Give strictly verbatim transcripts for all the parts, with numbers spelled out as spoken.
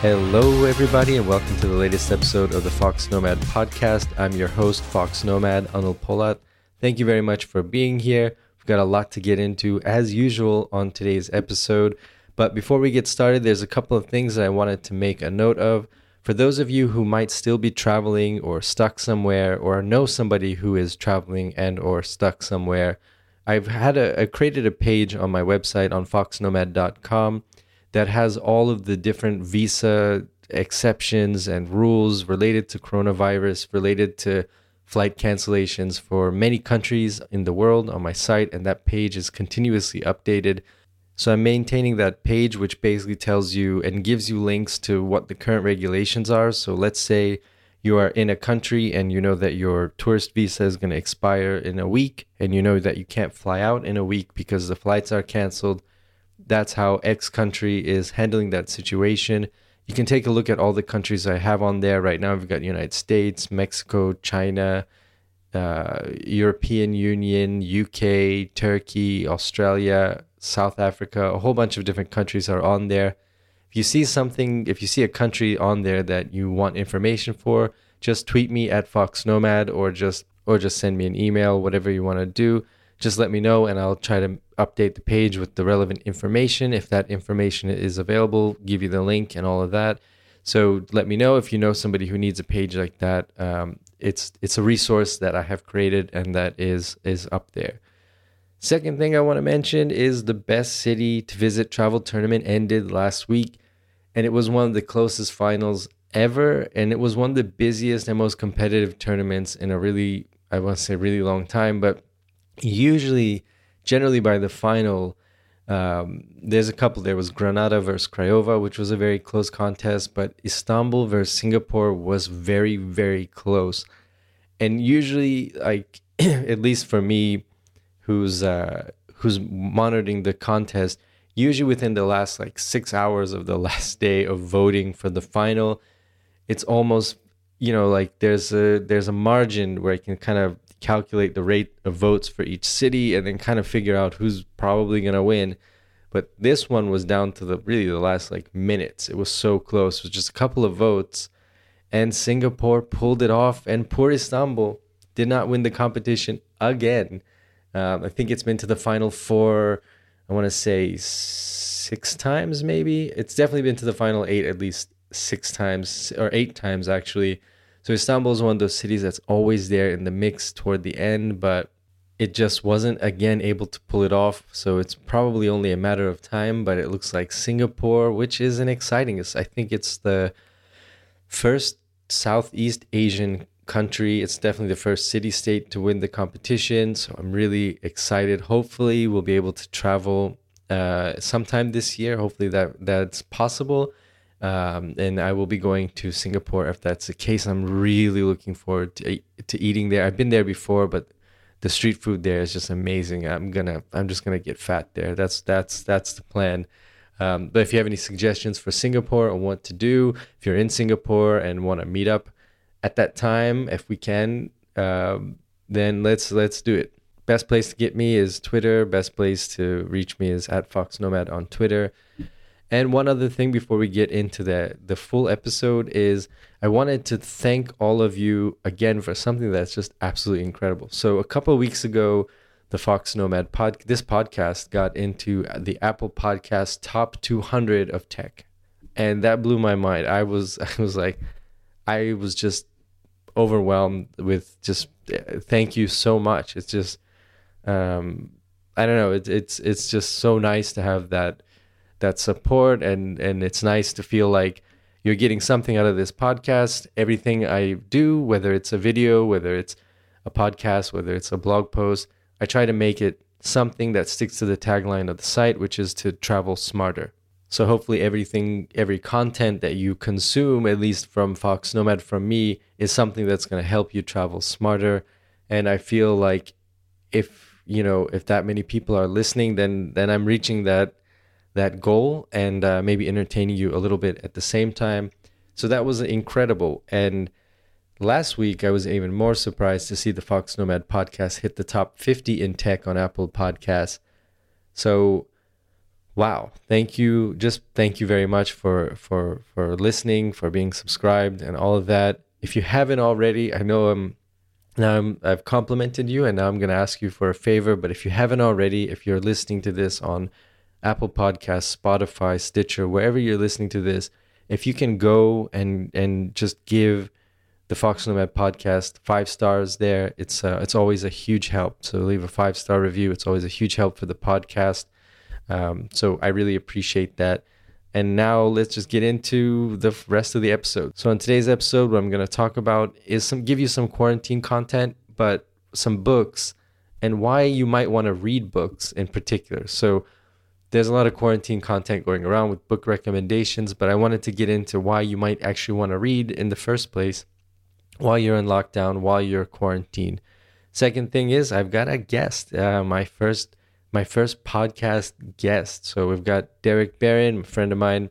Hello, everybody, and welcome to the latest episode of the Fox Nomad podcast. I'm your host, Fox Nomad, Anil Polat. Thank you very much for being here. We've got a lot to get into, as usual, on today's episode. But before we get started, there's a couple of things that I wanted to make a note of. For those of you who might still be traveling or stuck somewhere, or know somebody who is traveling and or stuck somewhere, I've had a, I created a page on my website on Foxnomad dot com that has all of the different visa exceptions and rules related to coronavirus, related to flight cancellations for many countries in the world on my site, and that page is continuously updated. So I'm maintaining that page, which basically tells you and gives you links to what the current regulations are. So let's say you are in a country and you know that your tourist visa is going to expire in a week, and you know that you can't fly out in a week because the flights are canceled. That's how X country is handling that situation. You can take a look at all the countries I have on there. Right now, we've got United States, Mexico, China, uh, European Union, U K, Turkey, Australia, South Africa. A whole bunch of different countries are on there. If you see something, if you see a country on there that you want information for, just tweet me at FoxNomad or just, or just send me an email, whatever you want to do. Just let me know and I'll try to update the page with the relevant information. If that information is available, give you the link and all of that. So let me know if you know somebody who needs a page like that. Um, it's it's a resource that I have created and that is is up there. Second thing I want to mention is the Best City to Visit Travel Tournament ended last week. And it was one of the closest finals ever. And it was one of the busiest and most competitive tournaments in a really, I want to say really long time, but usually, generally by the final, um, there's a couple. There was Granada versus Craiova, which was a very close contest, but Istanbul versus Singapore was very, very close. And usually, like at least for me, who's uh, who's monitoring the contest, usually within the last like six hours of the last day of voting for the final, it's almost, you know, like there's a there's a margin where I can kind of calculate the rate of votes for each city and then kind of figure out who's probably going to win. But this one was down to the really the last like minutes. It was so close. It was just a couple of votes and Singapore pulled it off, and poor Istanbul did not win the competition again. Um, I think it's been to the final four, I want to say six times maybe. It's definitely been to the final eight at least six times or eight times actually. So Istanbul is one of those cities that's always there in the mix toward the end, but it just wasn't, again, able to pull it off. So it's probably only a matter of time, but it looks like Singapore, which is an exciting, I think it's the first Southeast Asian country. It's definitely the first city-state to win the competition. So I'm really excited. Hopefully we'll be able to travel uh, sometime this year. Hopefully that that's possible. Um, and I will be going to Singapore if that's the case. I'm really looking forward to, to eating there. I've been there before, but the street food there is just amazing. I'm gonna, I'm just gonna get fat there. That's that's that's the plan. Um, but if you have any suggestions for Singapore or what to do, if you're in Singapore and want to meet up at that time, if we can, um, then let's let's do it. Best place to get me is Twitter. Best place to reach me is at FoxNomad on Twitter. And one other thing before we get into the, the full episode is I wanted to thank all of you again for something that's just absolutely incredible. So a couple of weeks ago, the Fox Nomad pod, this podcast got into the Apple Podcast Top two hundred of Tech. And that blew my mind. I was, I was like, I was just overwhelmed with just thank you so much. It's just, um, I don't know. It's, it's, it's just so nice to have that. that support, and and it's nice to feel like you're getting something out of this podcast. Everything I do, whether it's a video, whether it's a podcast, whether it's a blog post, I try to make it something that sticks to the tagline of the site, which is to travel smarter. So hopefully everything, every content that you consume, at least from Fox Nomad, from me, is something that's going to help you travel smarter. And I feel like if, you know, if that many people are listening, then then I'm reaching that that goal and uh, maybe entertaining you a little bit at the same time. So that was incredible. And last week, I was even more surprised to see the Fox Nomad podcast hit the top fifty in tech on Apple Podcasts. So wow, thank you. Just thank you very much for, for, for listening, for being subscribed and all of that. If you haven't already, I know I'm now I'm, I've complimented you and now I'm going to ask you for a favor. But if you haven't already, if you're listening to this on Apple Podcasts, Spotify, Stitcher, wherever you're listening to this, if you can go and and just give the Foxnomad podcast five stars there, it's uh, it's always a huge help. So leave a five-star review. It's always a huge help for the podcast. Um, so I really appreciate that. And now let's just get into the rest of the episode. So in today's episode, what I'm going to talk about is some give you some quarantine content, but some books and why you might want to read books in particular. So there's a lot of quarantine content going around with book recommendations, but I wanted to get into why you might actually want to read in the first place while you're in lockdown, while you're quarantined. Second thing is I've got a guest, uh, my first my first podcast guest. So we've got Derek Barron, a friend of mine,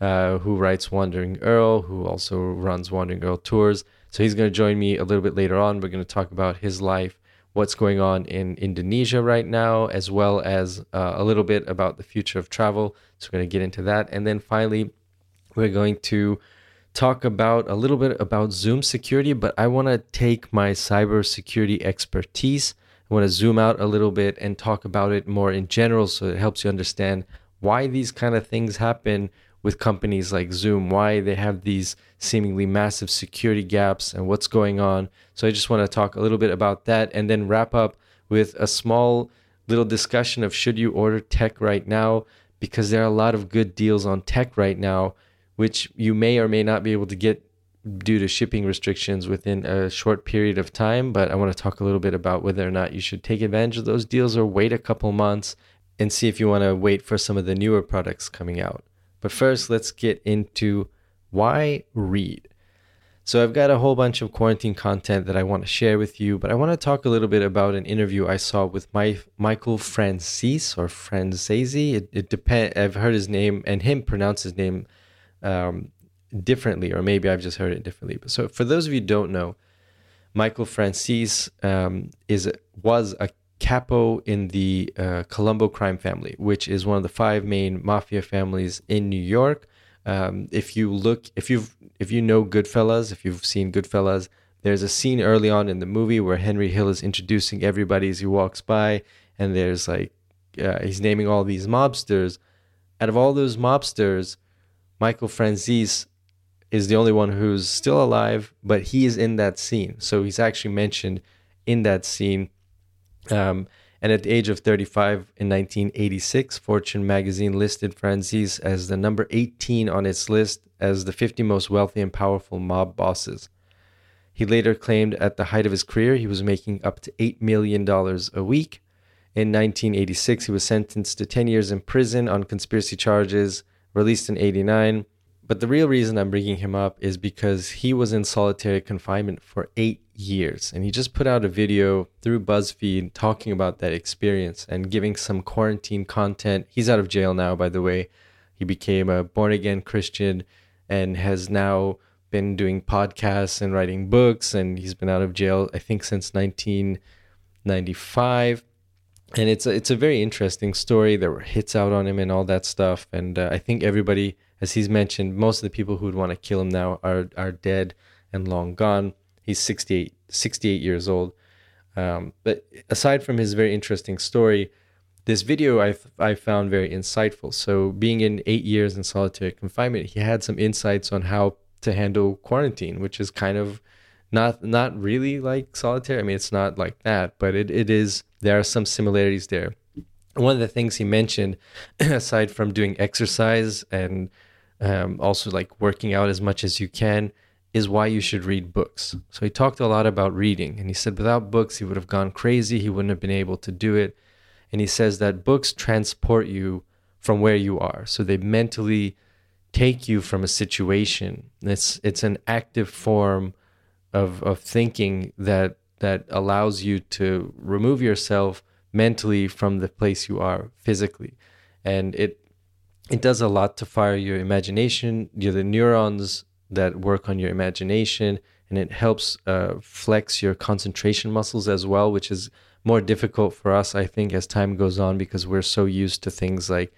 uh, who writes Wandering Earl, who also runs Wandering Earl Tours. So he's going to join me a little bit later on. We're going to talk about his life, what's going on in Indonesia right now, as well as uh, a little bit about the future of travel. So we're going to get into that. And then finally, we're going to talk about a little bit about Zoom security, but I want to take my cybersecurity expertise. I want to zoom out a little bit and talk about it more in general so it helps you understand why these kind of things happen with companies like Zoom, why they have these seemingly massive security gaps and what's going on. So I just want to talk a little bit about that and then wrap up with a small little discussion of should you order tech right now, because there are a lot of good deals on tech right now, which you may or may not be able to get due to shipping restrictions within a short period of time. But I want to talk a little bit about whether or not you should take advantage of those deals or wait a couple months and see if you want to wait for some of the newer products coming out. But first, let's get into why read. So I've got a whole bunch of quarantine content that I want to share with you, but I want to talk a little bit about an interview I saw with my Michael Franzese or Franzese. It, it depend. I've heard his name and him pronounce his name um, differently, or maybe I've just heard it differently. But so for those of you who don't know, Michael Franzese um, is was a capo in the uh, Colombo crime family, which is one of the five main mafia families in New York. Um, if you look, if you've, if you know Goodfellas, if you've seen Goodfellas, there's a scene early on in the movie where Henry Hill is introducing everybody as he walks by, and there's like, uh, he's naming all these mobsters. Out of all those mobsters, Michael Franzese is the only one who's still alive, but he is in that scene. So he's actually mentioned in that scene. Um, and at the age of thirty-five in nineteen eighty-six, Fortune magazine listed Franzese as the number eighteen on its list as the fifty most wealthy and powerful mob bosses. He later claimed at the height of his career, he was making up to eight million dollars a week. In nineteen eighty-six, he was sentenced to ten years in prison on conspiracy charges, released in eighty-nine. But the real reason I'm bringing him up is because he was in solitary confinement for eight years. And he just put out a video through BuzzFeed talking about that experience and giving some quarantine content. He's out of jail now, by the way. He became a born-again Christian and has now been doing podcasts and writing books. And he's been out of jail, I think, since nineteen ninety-five. And it's a, it's a very interesting story. There were hits out on him and all that stuff. And uh, I think everybody, as he's mentioned, most of the people who would want to kill him now are are dead and long gone. He's sixty-eight, sixty-eight years old. Um, but aside from his very interesting story, this video I I found very insightful. So being in eight years in solitary confinement, he had some insights on how to handle quarantine, which is kind of not not really like solitary. I mean, it's not like that, but it, it is. There are some similarities there. One of the things he mentioned, aside from doing exercise and um, also like working out as much as you can, is why you should read books. So he talked a lot about reading, and he said without books, he would have gone crazy. He wouldn't have been able to do it. And he says that books transport you from where you are. So they mentally take you from a situation. It's it's an active form of of thinking that that allows you to remove yourself mentally from the place you are physically. And it it does a lot to fire your imagination, your the neurons that work on your imagination, and it helps uh, flex your concentration muscles as well, which is more difficult for us, I think, as time goes on, because we're so used to things like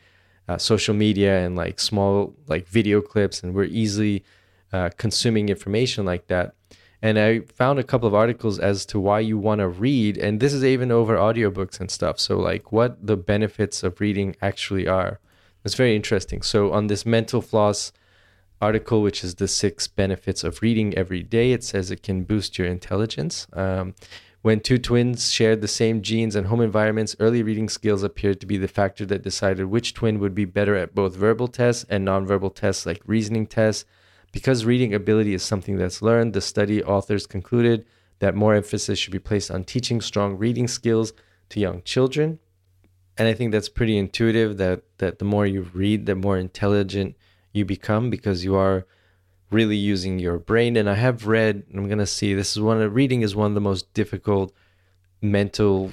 uh, social media and like small like video clips, and we're easily uh, consuming information like that. And I found a couple of articles as to why you want to read, and this is even over audiobooks and stuff. So like what the benefits of reading actually are. It's very interesting. So on this Mental Floss article, which is the six benefits of reading every day, it says it can boost your intelligence. Um, when two twins shared the same genes and home environments, early reading skills appeared to be the factor that decided which twin would be better at both verbal tests and nonverbal tests like reasoning tests. Because reading ability is something that's learned, the study authors concluded that more emphasis should be placed on teaching strong reading skills to young children. And I think that's pretty intuitive that, that the more you read, the more intelligent you become, because you are really using your brain. And I have read, I'm going to see, this is one of, reading is one of the most difficult mental,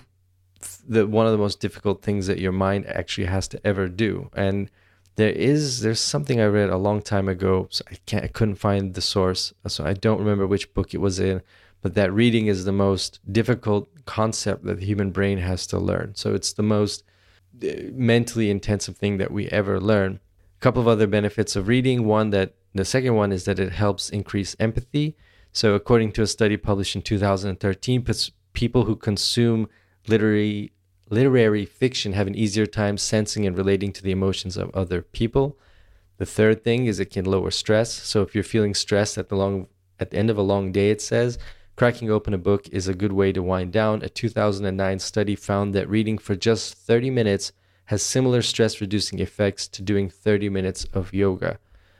the, one of the most difficult things that your mind actually has to ever do. And there is, there's something I read a long time ago, so I can't, I couldn't find the source, so I don't remember which book it was in, but that reading is the most difficult concept that the human brain has to learn. So it's the most mentally intensive thing that we ever learn. A couple of other benefits of reading. One that the second one is that it helps increase empathy. So according to a study published in two thousand thirteen, people who consume literary literary fiction have an easier time sensing and relating to the emotions of other people. The third thing is it can lower stress. So if you're feeling stressed at the long at the end of a long day, it says cracking open a book is a good way to wind down. A two thousand nine study found that reading for just thirty minutes has similar stress-reducing effects to doing thirty minutes of yoga,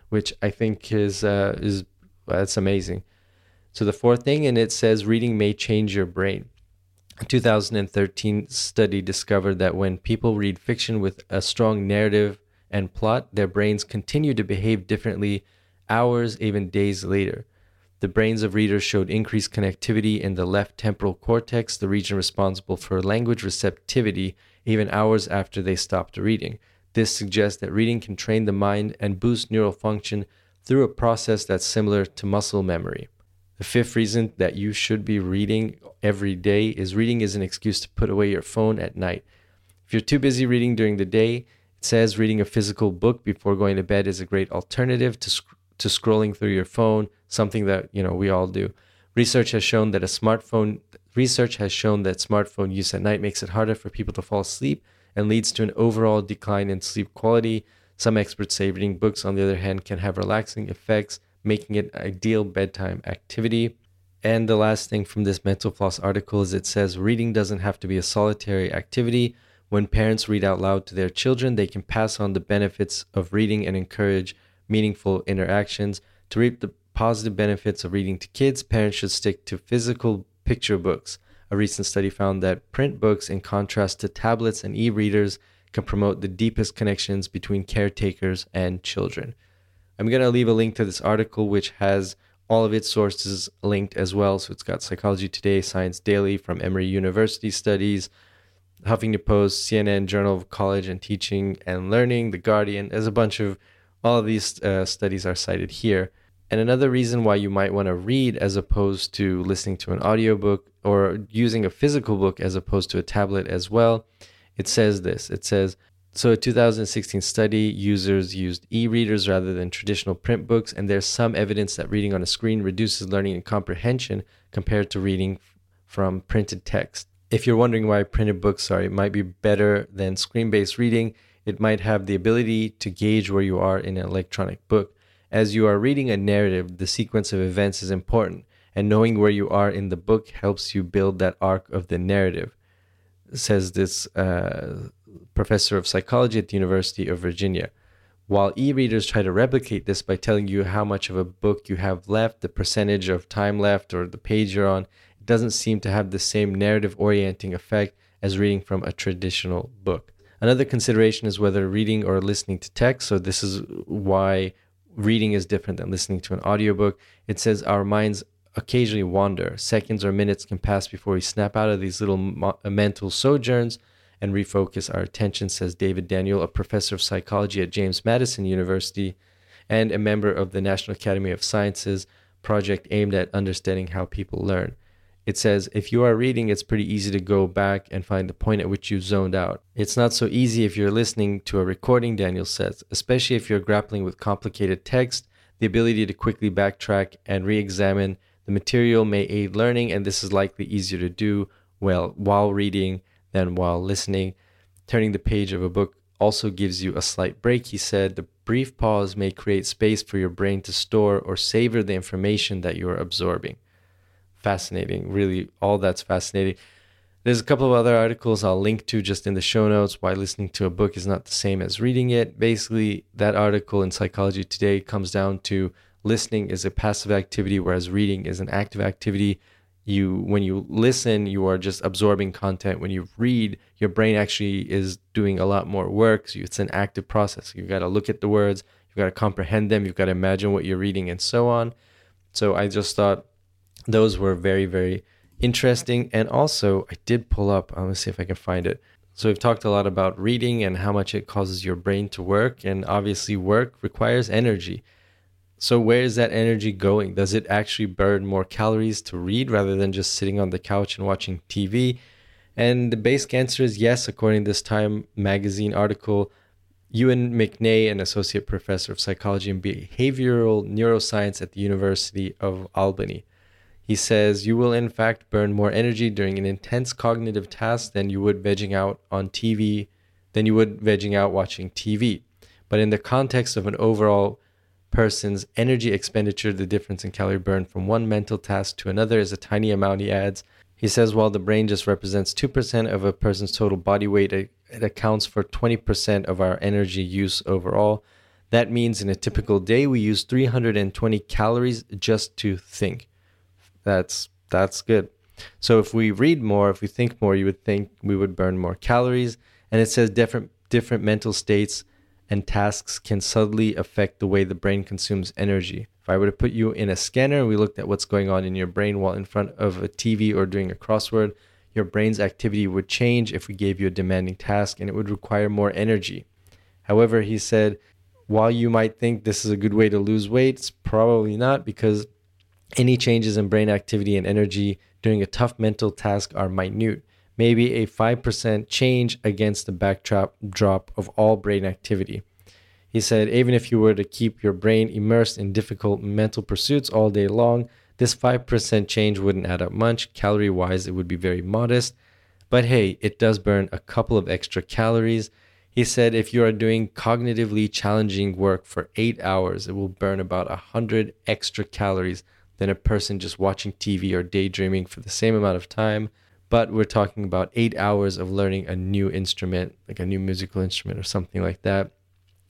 which I think is, uh, is well, that's amazing. So the fourth thing, and it says reading may change your brain. A two thousand thirteen study discovered that when people read fiction with a strong narrative and plot, their brains continue to behave differently hours, even days later. The brains of readers showed increased connectivity in the left temporal cortex, the region responsible for language receptivity, even hours after they stopped reading. This suggests that reading can train the mind and boost neural function through a process that's similar to muscle memory. The fifth reason that you should be reading every day is reading is an excuse to put away your phone at night. If you're too busy reading during the day, it says reading a physical book before going to bed is a great alternative to sc- to scrolling through your phone, something that, you know, we all do. Research has shown that a smartphone research has shown that smartphone use at night makes it harder for people to fall asleep and leads to an overall decline in sleep quality. Some experts say reading books, on the other hand, can have relaxing effects, making it an ideal bedtime activity. And the last thing from this Mental Floss article is it says reading doesn't have to be a solitary activity. When parents read out loud to their children, they can pass on the benefits of reading and encourage meaningful interactions. To reap the positive benefits of reading to kids, parents should stick to physical picture books. A recent study found that print books, in contrast to tablets and e-readers, can promote the deepest connections between caretakers and children. I'm going to leave a link to this article, which has all of its sources linked as well. So it's got Psychology Today, Science Daily, from Emory University Studies, Huffington Post, C N N, Journal of College and Teaching and Learning, The Guardian. There's a bunch of All of these uh, studies are cited here. And another reason why you might want to read as opposed to listening to an audiobook or using a physical book as opposed to a tablet as well, it says this. It says, so a two thousand sixteen study, users used e-readers rather than traditional print books, and there's some evidence that reading on a screen reduces learning and comprehension compared to reading from printed text. If you're wondering why printed books, sorry, might be better than screen-based reading, it might have the ability to gauge where you are in an electronic book. As you are reading a narrative, the sequence of events is important, and knowing where you are in the book helps you build that arc of the narrative, says this uh, professor of psychology at the University of Virginia. While e-readers try to replicate this by telling you how much of a book you have left, the percentage of time left, or the page you're on, it doesn't seem to have the same narrative orienting effect as reading from a traditional book. Another consideration is whether reading or listening to text. So this is why reading is different than listening to an audiobook. It says our minds occasionally wander. Seconds or minutes can pass before we snap out of these little mo- mental sojourns and refocus our attention, says David Daniel, a professor of psychology at James Madison University and a member of the National Academy of Sciences project aimed at understanding how people learn. It says, if you are reading, it's pretty easy to go back and find the point at which you zoned out. It's not so easy if you're listening to a recording, Daniel says, especially if you're grappling with complicated text. The ability to quickly backtrack and re-examine the material may aid learning, and this is likely easier to do well while reading than while listening. Turning the page of a book also gives you a slight break, he said. The brief pause may create space for your brain to store or savor the information that you are absorbing. Fascinating, really, all that's fascinating. There's a couple of other articles I'll link to just in the show notes, why listening to a book is not the same as reading it. Basically, that article in Psychology Today comes down to listening is a passive activity, whereas reading is an active activity. You, when you listen, you are just absorbing content. When you read, your brain actually is doing a lot more work. So it's an active process. You've got to look at the words, you've got to comprehend them, you've got to imagine what you're reading, and so on. So I just thought those were very, very interesting. And also, I did pull up, I'm going to see if I can find it. So we've talked a lot about reading and how much it causes your brain to work. And obviously, work requires energy. So where is that energy going? Does it actually burn more calories to read rather than just sitting on the couch and watching T V? And the basic answer is yes, according to this Time magazine article. Ewan McNay, an associate professor of psychology and behavioral neuroscience at the University of Albany. He says, you will in fact burn more energy during an intense cognitive task than you would vegging out on T V, than you would vegging out watching T V. But in the context of an overall person's energy expenditure, the difference in calorie burn from one mental task to another is a tiny amount, he adds. He says, while the brain just represents two percent of a person's total body weight, it accounts for twenty percent of our energy use overall. That means in a typical day, we use three hundred twenty calories just to think. That's that's good. So if we read more, if we think more, you would think we would burn more calories. And it says different different mental states and tasks can subtly affect the way the brain consumes energy. If I were to put you in a scanner and we looked at what's going on in your brain while in front of a T V or doing a crossword, your brain's activity would change if we gave you a demanding task, and it would require more energy. However, he said, while you might think this is a good way to lose weight, it's probably not, because any changes in brain activity and energy during a tough mental task are minute, maybe a five percent change against the backdrop of all brain activity. He said, even if you were to keep your brain immersed in difficult mental pursuits all day long, this five percent change wouldn't add up much. Calorie-wise, it would be very modest. But hey, it does burn a couple of extra calories. He said, if you are doing cognitively challenging work for eight hours, it will burn about one hundred extra calories. Than a person just watching T V or daydreaming for the same amount of time. But we're talking about eight hours of learning a new instrument, like a new musical instrument or something like that.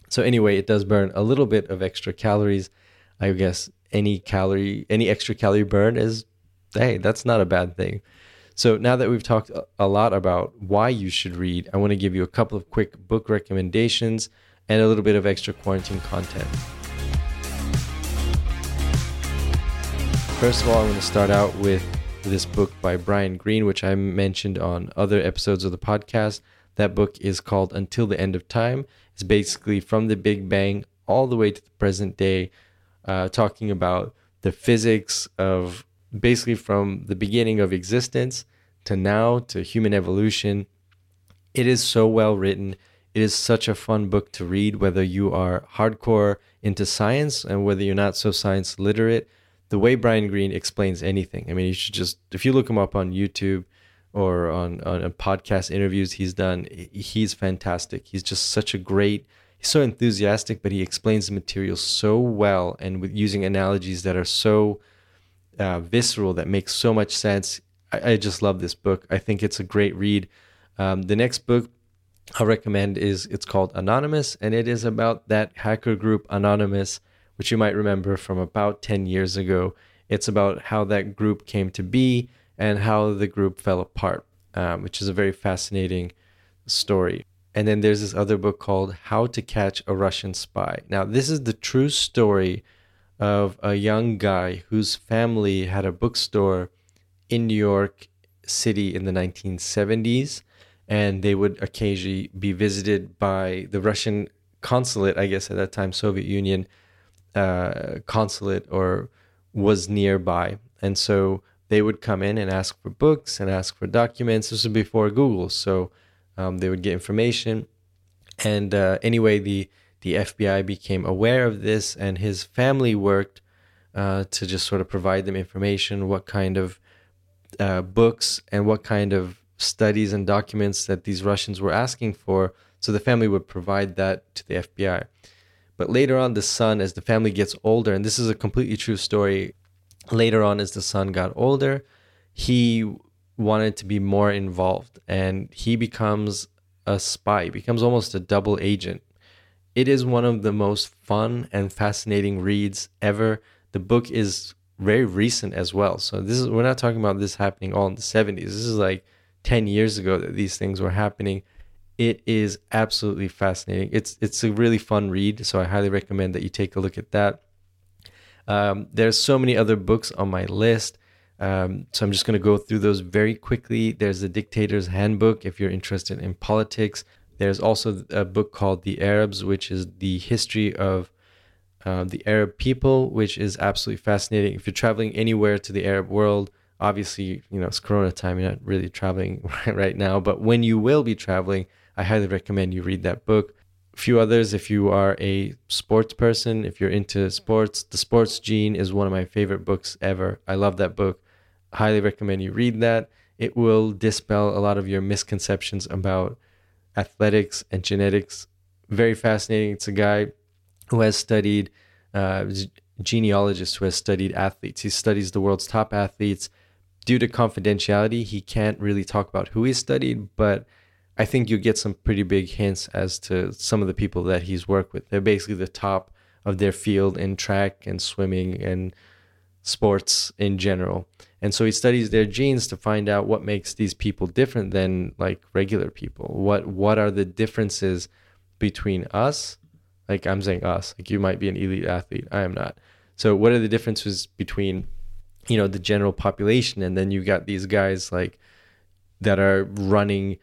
So anyway, it does burn a little bit of extra calories. I guess any calorie, any extra calorie burn is, hey, that's not a bad thing. So now that we've talked a lot about why you should read, I want to give you a couple of quick book recommendations and a little bit of extra quarantine content. First of all, I'm going to start out with this book by Brian Greene, which I mentioned on other episodes of the podcast. That book is called Until the End of Time. It's basically from the Big Bang all the way to the present day, uh, talking about the physics of basically from the beginning of existence to now to human evolution. It is so well written. It is such a fun book to read, whether you are hardcore into science and whether you're not so science literate. The way Brian Greene explains anything. I mean, you should just, if you look him up on YouTube or on, on a podcast interviews he's done, he's fantastic. He's just such a great, he's so enthusiastic, but he explains the material so well and with using analogies that are so uh, visceral, that makes so much sense. I, I just love this book. I think it's a great read. Um, the next book I'll recommend is, it's called Anonymous, and it is about that hacker group Anonymous, which you might remember from about ten years ago. It's about how that group came to be and how the group fell apart, um, which is a very fascinating story. And then there's this other book called How to Catch a Russian Spy. Now, this is the true story of a young guy whose family had a bookstore in New York City in the nineteen seventies, and they would occasionally be visited by the Russian consulate, I guess at that time, Soviet Union, Uh, consulate or was nearby, and so they would come in and ask for books and ask for documents. This was before Google, so um, they would get information. And uh, anyway, the, the F B I became aware of this, and his family worked uh, to just sort of provide them information, what kind of uh, books and what kind of studies and documents that these Russians were asking for. So the family would provide that to the F B I. But later on, the son, as the family gets older, and this is a completely true story, later on as the son got older, he wanted to be more involved, and he becomes a spy, becomes almost a double agent. It is one of the most fun and fascinating reads ever. The book is very recent as well. So this is, we're not talking about this happening all in the seventies. This is like ten years ago that these things were happening. It is absolutely fascinating. It's it's a really fun read, so I highly recommend that you take a look at that. Um, there's so many other books on my list, um, so I'm just going to go through those very quickly. There's The Dictator's Handbook, if you're interested in politics. There's also a book called The Arabs, which is the history of uh, the Arab people, which is absolutely fascinating. If you're traveling anywhere to the Arab world, obviously, you know, it's Corona time, you're not really traveling right now, but when you will be traveling, I highly recommend you read that book. A few others, if you are a sports person, if you're into sports, The Sports Gene is one of my favorite books ever. I love that book. Highly recommend you read that. It will dispel a lot of your misconceptions about athletics and genetics. Very fascinating. It's a guy who has studied, uh, genealogist who has studied athletes. He studies the world's top athletes. Due to confidentiality, he can't really talk about who he studied, but I think you get some pretty big hints as to some of the people that he's worked with. They're basically the top of their field in track and swimming and sports in general. And so he studies their genes to find out what makes these people different than like regular people. What what are the differences between us? Like I'm saying us, like you might be an elite athlete, I am not. So what are the differences between, you know, the general population? And then you got these guys like that are running,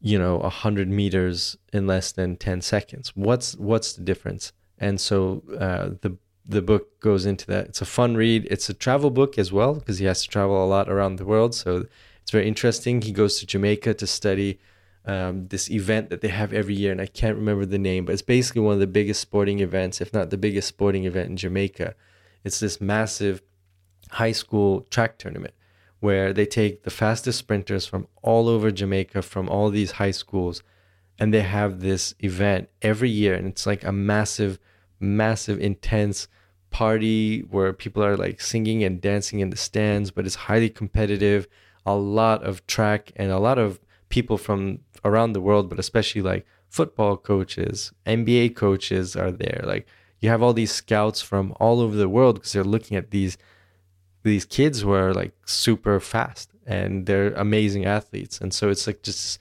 you know, one hundred meters in less than ten seconds. What's what's the difference? And so uh, the the book goes into that. It's a fun read. It's a travel book as well because he has to travel a lot around the world. So it's very interesting. He goes to Jamaica to study um, this event that they have every year. And I can't remember the name, but it's basically one of the biggest sporting events, if not the biggest sporting event in Jamaica. It's this massive high school track tournament where they take the fastest sprinters from all over Jamaica, from all these high schools, and they have this event every year. And it's like a massive, massive, intense party where people are like singing and dancing in the stands, but it's highly competitive. A lot of track and a lot of people from around the world, but especially like football coaches, N B A coaches are there. Like you have all these scouts from all over the world because they're looking at these these kids were like super fast and they're amazing athletes. And so it's like just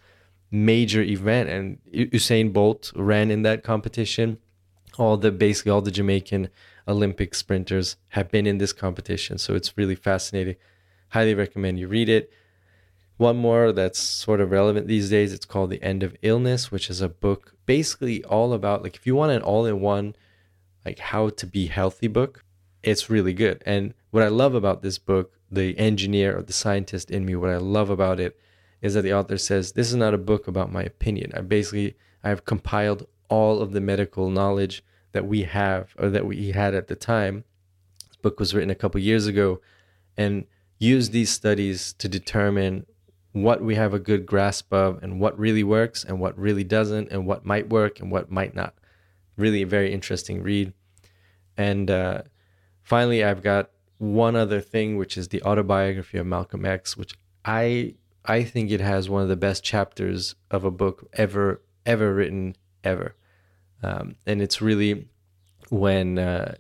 major event. And Usain Bolt ran in that competition. All the, basically all the Jamaican Olympic sprinters have been in this competition. So it's really fascinating. Highly recommend you read it. One more that's sort of relevant these days, it's called The End of Illness, which is a book basically all about like, if you want an all-in-one, like how to be healthy book, it's really good. And what I love about this book, the engineer or the scientist in me, what I love about it is that the author says, this is not a book about my opinion. I basically, I have compiled all of the medical knowledge that we have or that we had at the time. This book was written a couple years ago and used these studies to determine what we have a good grasp of and what really works and what really doesn't and what might work and what might not. Really a very interesting read. And, uh, Finally, I've got one other thing, which is the autobiography of Malcolm X, which I I think it has one of the best chapters of a book ever, ever written, ever. Um, and it's really when, uh,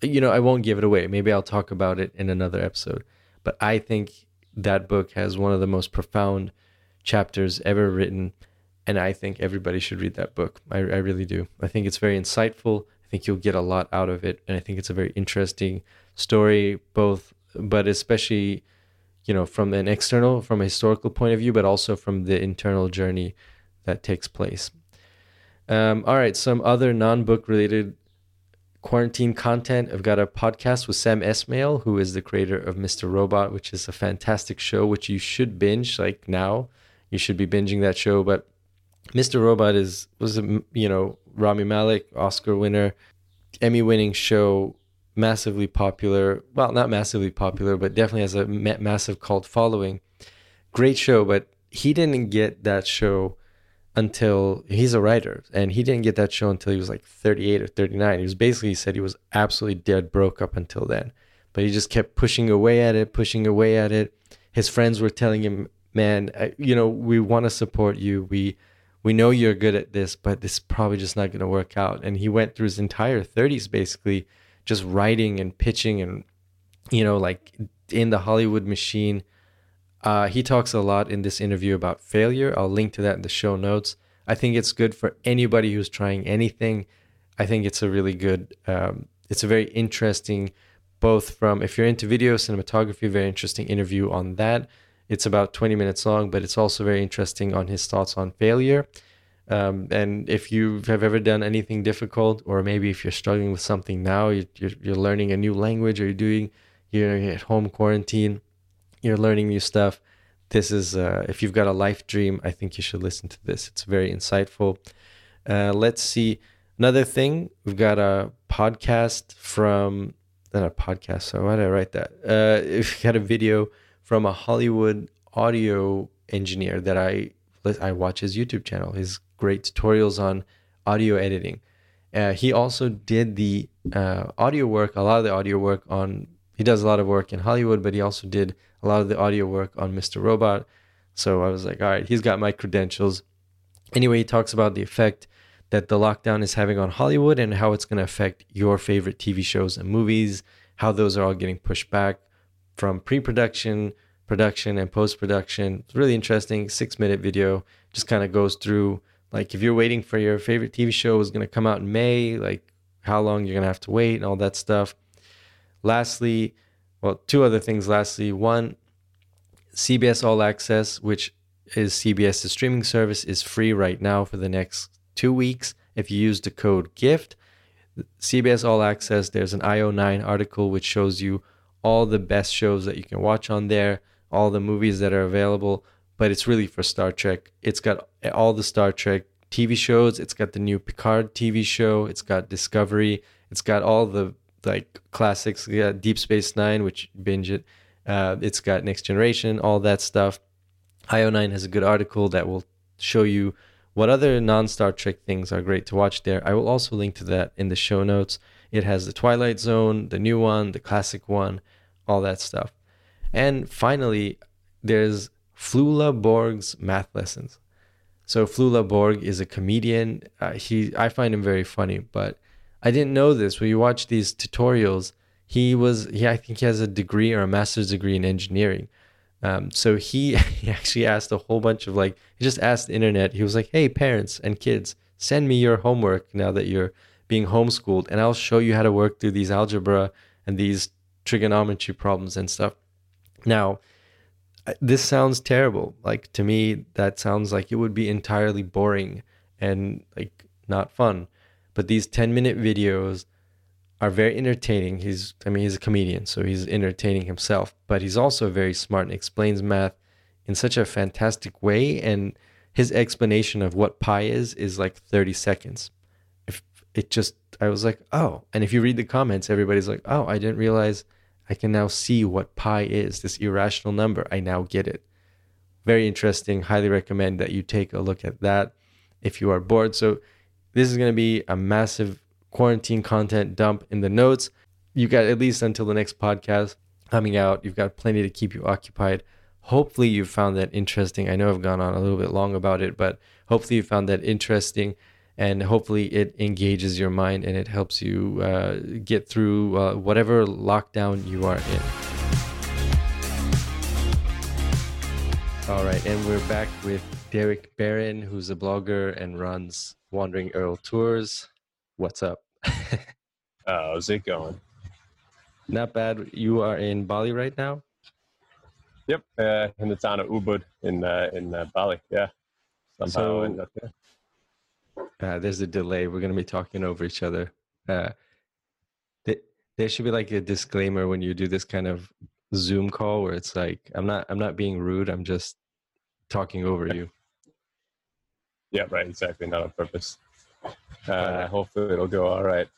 you know, I won't give it away. Maybe I'll talk about it in another episode. But I think that book has one of the most profound chapters ever written. And I think everybody should read that book. I, I really do. I think it's very insightful. I think you'll get a lot out of it, and I think it's a very interesting story, both, but especially, you know, from an external, from a historical point of view, but also from the internal journey that takes place. Um, all right, some other non-book related quarantine content. I've got a podcast with Sam Esmail, who is the creator of Mister Robot, which is a fantastic show, which you should binge. Like now, you should be binging that show. But Mister Robot is was a, you know, Rami Malek, Oscar winner, Emmy-winning show, massively popular. Well, not massively popular, but definitely has a ma- massive cult following. Great show, but he didn't get that show until he's a writer, and he didn't get that show until he was like thirty-eight or thirty-nine. He was basically, he said he was absolutely dead broke up until then, but he just kept pushing away at it, pushing away at it. His friends were telling him, man, I, you know, we want to support you. We, we know you're good at this, but this is probably just not going to work out. And he went through his entire thirties, basically just writing and pitching and, you know, like in the Hollywood machine. Uh, he talks a lot in this interview about failure. I'll link to that in the show notes. I think it's good for anybody who's trying anything. I think it's a really good, um, it's a very interesting, both from, if you're into video cinematography, very interesting interview on that. It's about twenty minutes long, but it's also very interesting on his thoughts on failure. Um, and if you have ever done anything difficult, or maybe if you're struggling with something now, you're, you're, you're learning a new language, or you're doing, you're at home quarantine, you're learning new stuff. This is, uh, if you've got a life dream, I think you should listen to this. It's very insightful. Uh, let's see. Another thing, we've got a podcast from, not a podcast, so why did I write that? Uh, we've got a video from a Hollywood audio engineer that I, I watch his YouTube channel, his great tutorials on audio editing. Uh, he also did the uh, audio work, a lot of the audio work on, he does a lot of work in Hollywood, but he also did a lot of the audio work on Mister Robot. So I was like, all right, he's got my credentials. Anyway, he talks about the effect that the lockdown is having on Hollywood and how it's going to affect your favorite T V shows and movies, how those are all getting pushed back from pre-production, production, and post-production. It's really interesting, six-minute video. Just kind of goes through, like, if you're waiting for your favorite T V show is going to come out in May, like, how long you're going to have to wait and all that stuff. Lastly, well, two other things. Lastly, one, C B S All Access, which is CBS's streaming service, is free right now for the next two weeks. If you use the code GIFT, C B S All Access, there's an I O nine article which shows you all the best shows that you can watch on there, all the movies that are available, but it's really for Star Trek. It's got all the Star Trek T V shows. It's got the new Picard T V show. It's got Discovery. It's got all the like classics, yeah, Deep Space Nine, which binge it. Uh, it's got Next Generation, all that stuff. I O nine has a good article that will show you what other non-Star Trek things are great to watch there. I will also link to that in the show notes. It has the Twilight Zone, the new one, the classic one, all that stuff. And finally, there's Flula Borg's math lessons. So Flula Borg is a comedian. Uh, he, I find him very funny, but I didn't know this. When you watch these tutorials, he was, he, I think he has a degree or a master's degree in engineering. Um, so he, he actually asked a whole bunch of like, he just asked the internet. He was like, hey, parents and kids, send me your homework now that you're being homeschooled, and I'll show you how to work through these algebra and these trigonometry problems and stuff. Now, this sounds terrible. Like, to me, that sounds like it would be entirely boring and like not fun. But these ten-minute videos are very entertaining. He's, I mean, he's a comedian, so he's entertaining himself. But he's also very smart and explains math in such a fantastic way. And his explanation of what pi is is like thirty seconds. If it just, I was like, oh. And if you read the comments, everybody's like, oh, I didn't realize I can now see what pi is, this irrational number. I now get it. Very interesting. Highly recommend that you take a look at that if you are bored. So this is going to be a massive quarantine content dump in the notes. You've got at least until the next podcast coming out. You've got plenty to keep you occupied. Hopefully you found that interesting. I know I've gone on a little bit long about it, but hopefully you found that interesting, and hopefully it engages your mind and it helps you uh, get through uh, whatever lockdown you are in. All right, and we're back with Derek Barron, who's a blogger and runs Wandering Earl Tours. What's up? How's it going? Not bad. You are in Bali right now? Yep, uh, in the town of Ubud in uh, in uh, Bali. Yeah. Somehow I ended up there. Uh, there's a delay. We're going to be talking over each other. Uh, There should be like a disclaimer when you do this kind of Zoom call where it's like, I'm not, I'm not being rude. I'm just talking over you. Yeah, right. Exactly. Not on purpose. Uh, hopefully it'll go all right.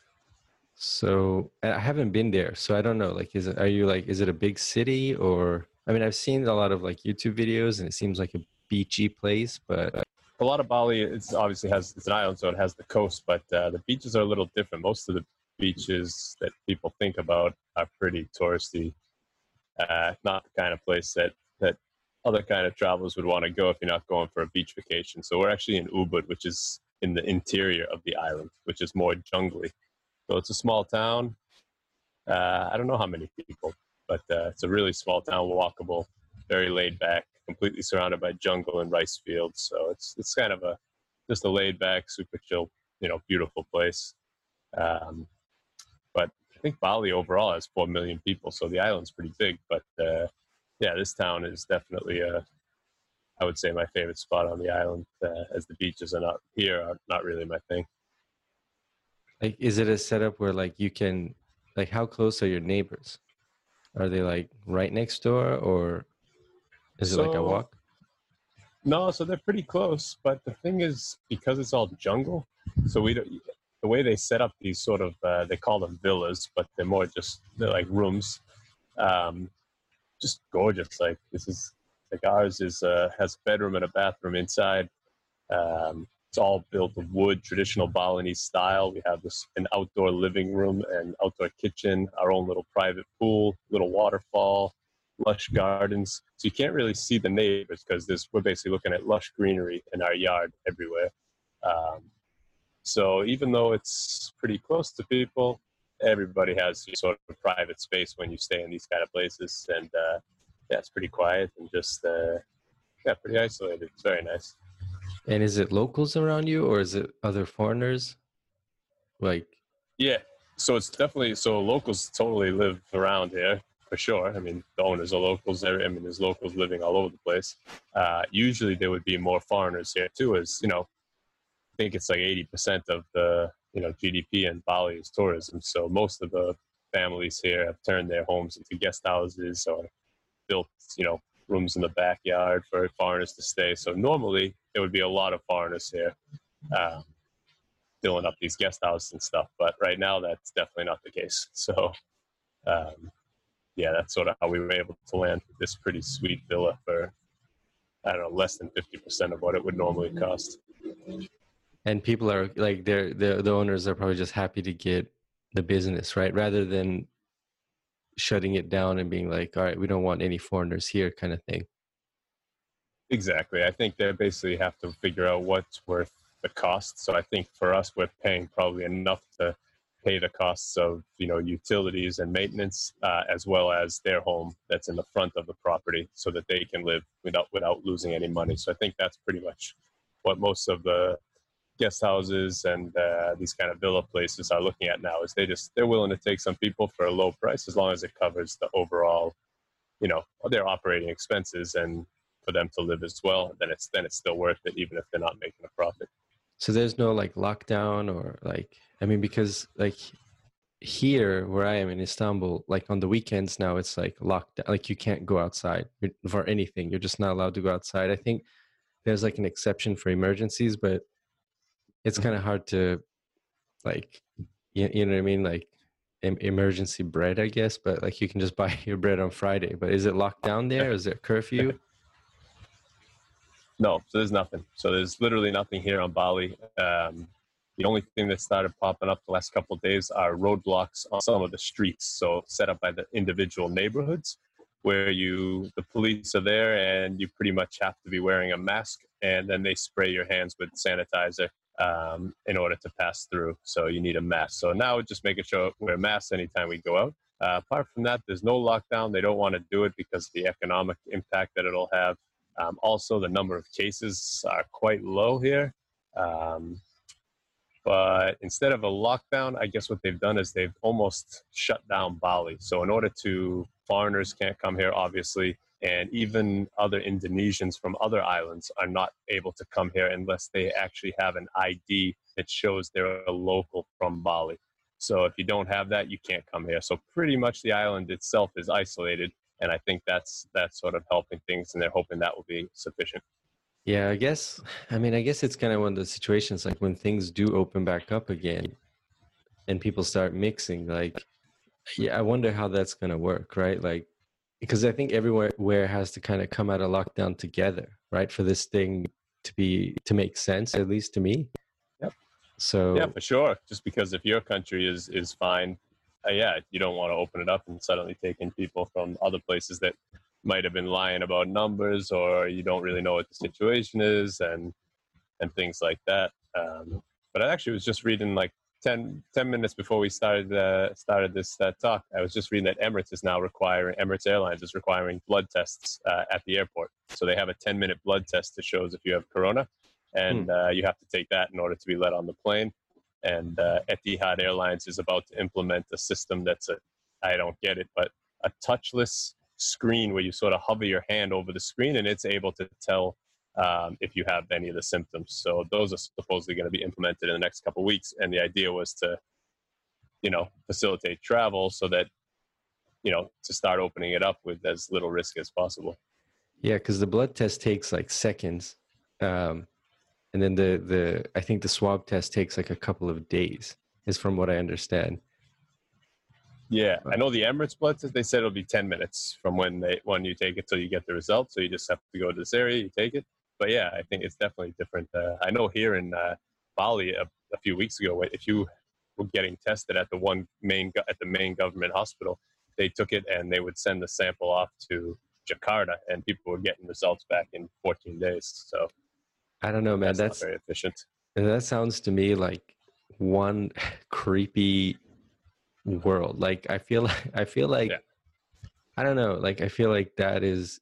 So I haven't been there, so I don't know. Like, is it, are you like, is it a big city or, I mean, I've seen a lot of like YouTube videos and it seems like a beachy place, but. A lot of Bali, it's obviously has, it's an island, so it has the coast, but uh, the beaches are a little different. Most of the beaches that people think about are pretty touristy. Uh, not the kind of place that, that other kind of travelers would want to go if you're not going for a beach vacation. So we're actually in Ubud, which is in the interior of the island, which is more jungly. So it's a small town. Uh, I don't know how many people, but uh, it's a really small town, walkable, very laid back, completely surrounded by jungle and rice fields. So it's it's kind of a just a laid back, super chill, you know, beautiful place. Um, but I think Bali overall has four million people, so the island's pretty big. But uh, yeah, this town is definitely, uh, I would say, my favorite spot on the island, uh, as the beaches are not here, are not really my thing. Like, is it a setup where like you can, like how close are your neighbors? Are they like right next door, or is so, it like a walk? No, so they're pretty close. But the thing is, because it's all jungle, so we don't, the way they set up these sort of, uh, they call them villas, but they're more just, they're like rooms, um, just gorgeous. Like this is, like ours is, uh, has a bedroom and a bathroom inside. Um, it's all built of wood, traditional Balinese style. We have this, an outdoor living room and outdoor kitchen, our own little private pool, little waterfall, lush gardens. So you can't really see the neighbors because we're basically looking at lush greenery in our yard everywhere. Um, So even though it's pretty close to people, everybody has sort of a private space when you stay in these kind of places. And uh, yeah, it's pretty quiet and just, uh, yeah, pretty isolated. It's very nice. And is it locals around you, or is it other foreigners? Like, yeah, so it's definitely, so locals totally live around here for sure. I mean, the owners are locals there. I mean, there's locals living all over the place. Uh, usually there would be more foreigners here too, as, you know, I think it's like eighty percent of the, you know, G D P in Bali is tourism. So most of the families here have turned their homes into guest houses or built, you know, rooms in the backyard for foreigners to stay. So normally there would be a lot of foreigners here um, filling up these guest houses and stuff. But right now that's definitely not the case. So um, yeah, that's sort of how we were able to land this pretty sweet villa for, I don't know, less than fifty percent of what it would normally cost. And people are like, they're, they're, the owners are probably just happy to get the business, right? Rather than shutting it down and being like, all right, we don't want any foreigners here kind of thing. Exactly. I think they basically have to figure out what's worth the cost. So I think for us, we're paying probably enough to pay the costs of, you know, utilities and maintenance, uh, as well as their home that's in the front of the property so that they can live without, without losing any money. So I think that's pretty much what most of the guest houses and uh, these kind of villa places are looking at now, is they just, they're willing to take some people for a low price as long as it covers the overall, you know, their operating expenses and for them to live as well. Then it's, then it's still worth it, even if they're not making a profit. So there's no like lockdown or like, I mean, because like here where I am in Istanbul, like on the weekends now it's like lockdown, like you can't go outside for anything. You're just not allowed to go outside. I think there's like an exception for emergencies, but it's kind of hard to, like, you, you know what I mean? Like, em- emergency bread, I guess. But, like, you can just buy your bread on Friday. But is it locked down there? Is there curfew? No, so there's nothing. So there's literally nothing here on Bali. Um, the only thing that started popping up the last couple of days are roadblocks on some of the streets. So set up by the individual neighborhoods where you, the police are there and you pretty much have to be wearing a mask. And then they spray your hands with sanitizer um in order to pass through, so you need a mask. So now just making sure we're masks anytime we go out. Uh, apart from that, there's no lockdown. They don't want to do it because of the economic impact that it'll have. Um, also, the number of cases are quite low here, um, but instead of a lockdown, I guess what they've done is they've almost shut down Bali. So in order to, foreigners can't come here obviously, and even other Indonesians from other islands are not able to come here unless they actually have an I D that shows they're a local from Bali. So if you don't have that, you can't come here. So pretty much the island itself is isolated. And I think that's that's sort of helping things, and they're hoping that will be sufficient. Yeah, I guess. I mean, I guess it's kind of one of those situations, like when things do open back up again and people start mixing, like, yeah, I wonder how that's going to work, right? Like, because I think everywhere where has to kind of come out of lockdown together, right? For this thing to be, to make sense, at least to me. Yep. So yeah, for sure. Just because if your country is, is fine, Uh, yeah, you don't want to open it up and suddenly take in people from other places that might have been lying about numbers, or you don't really know what the situation is, and and things like that. Um, but I actually was just reading, like ten, ten minutes before we started uh, started this uh, talk, I was just reading that Emirates is now requiring, Emirates Airlines is requiring blood tests uh, at the airport. So they have a ten-minute blood test that shows if you have corona, and hmm. uh, you have to take that in order to be let on the plane. And uh, Etihad Airlines is about to implement a system that's a, I don't get it, but a touchless screen where you sort of hover your hand over the screen and it's able to tell um, if you have any of the symptoms. So those are supposedly going to be implemented in the next couple of weeks. And the idea was to, you know, facilitate travel so that, you know, to start opening it up with as little risk as possible. Yeah, because the blood test takes like seconds. Um... And then the, the, I think the swab test takes like a couple of days, is from what I understand. Yeah. I know the Emirates blood test, they said it'll be ten minutes from when they, when you take it till you get the result. So you just have to go to this area, you take it. But yeah, I think it's definitely different. Uh, I know here in uh, Bali a, a few weeks ago, if you were getting tested at the one main, at the main government hospital, they took it and they would send the sample off to Jakarta, and people were getting results back in fourteen days. So I don't know, man. That's, that's not very efficient. And that sounds to me like one creepy world. Like I feel like, I feel like, yeah. I don't know. Like, I feel like that is,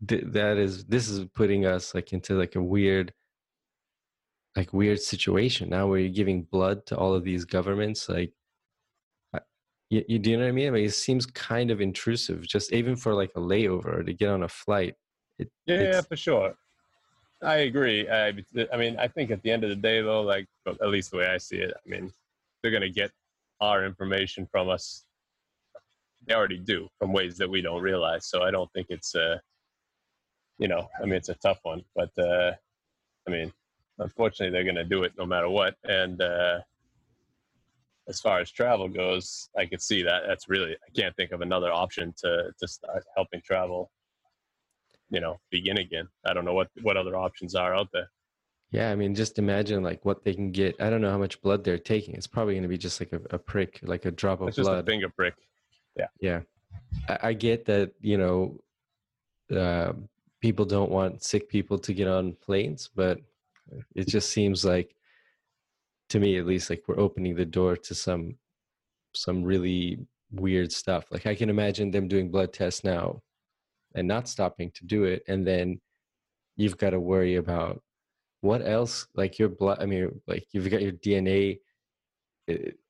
that is, this is putting us like into like a weird, like weird situation now where you're giving blood to all of these governments. Like, you, you do you know what I mean? I mean, it seems kind of intrusive, just even for like a layover or to get on a flight. It, yeah, yeah, for sure. I agree. I, I mean, I think at the end of the day, though, like, at least the way I see it, I mean, they're going to get our information from us. They already do, from ways that we don't realize. So I don't think it's, uh, you know, I mean, it's a tough one. But, uh, I mean, unfortunately, they're going to do it no matter what. And uh, as far as travel goes, I could see that. That's really, I can't think of another option to, to start helping travel, you know, begin again. I don't know what, what other options are out there. Yeah. I mean, just imagine like what they can get. I don't know how much blood they're taking. It's probably going to be just like a, a prick, like a drop of it's blood. Just a finger prick. Yeah. Yeah. I, I get that, you know, uh, people don't want sick people to get on planes, but it just seems like, to me at least, like we're opening the door to some, some really weird stuff. Like I can imagine them doing blood tests now and not stopping to do it, and then you've got to worry about what else, like your blood, I mean, like you've got your D N A,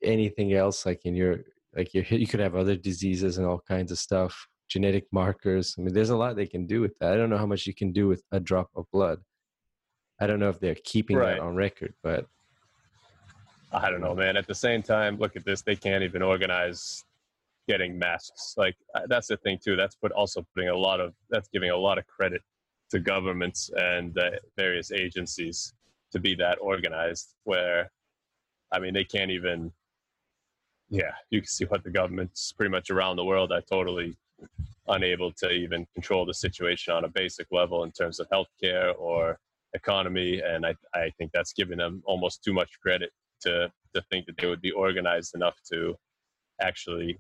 anything else, like in your, like your, you could have other diseases and all kinds of stuff, genetic markers. I mean, there's a lot they can do with that. I don't know how much you can do with a drop of blood. I don't know if they're keeping right. that on record, but I don't know, man. At the same time, look at this, they can't even organize getting masks. Like that's the thing too. That's put also putting a lot of, that's giving a lot of credit to governments and uh, various agencies to be that organized, where, I mean, they can't even, yeah, you can see what the governments pretty much around the world are totally unable to even control the situation on a basic level in terms of healthcare or economy. And I, I think that's giving them almost too much credit to, to think that they would be organized enough to actually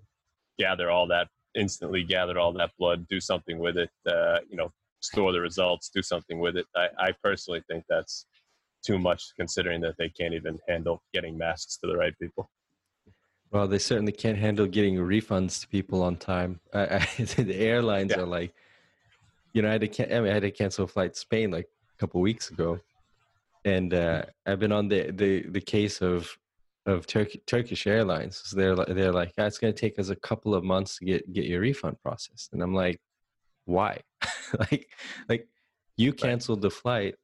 gather all that, instantly gather all that blood, do something with it, uh, you know, store the results, do something with it. I, I personally think that's too much, considering that they can't even handle getting masks to the right people. Well, they certainly can't handle getting refunds to people on time. I, I, the airlines yeah. are like, you know, I had, to, I, mean, I had to cancel a flight to Spain like a couple of weeks ago. And uh, I've been on the, the, the case of of Turk, Turkish Airlines. So they're like, they're like, ah, it's going to take us a couple of months to get, get your refund processed. And I'm like, why? like, like you canceled right. the flight.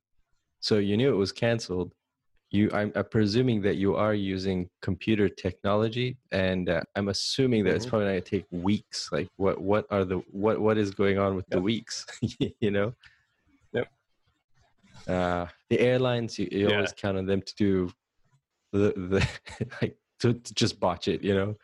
So you knew it was canceled. You, I'm, I'm presuming that you are using computer technology, and uh, I'm assuming that mm-hmm. it's probably going to take weeks. Like, what, what are the, what, what is going on with yep. the weeks? You know, yep. Uh, the airlines, you, you yeah. always count on them to do the, the like to, to just botch it. You know.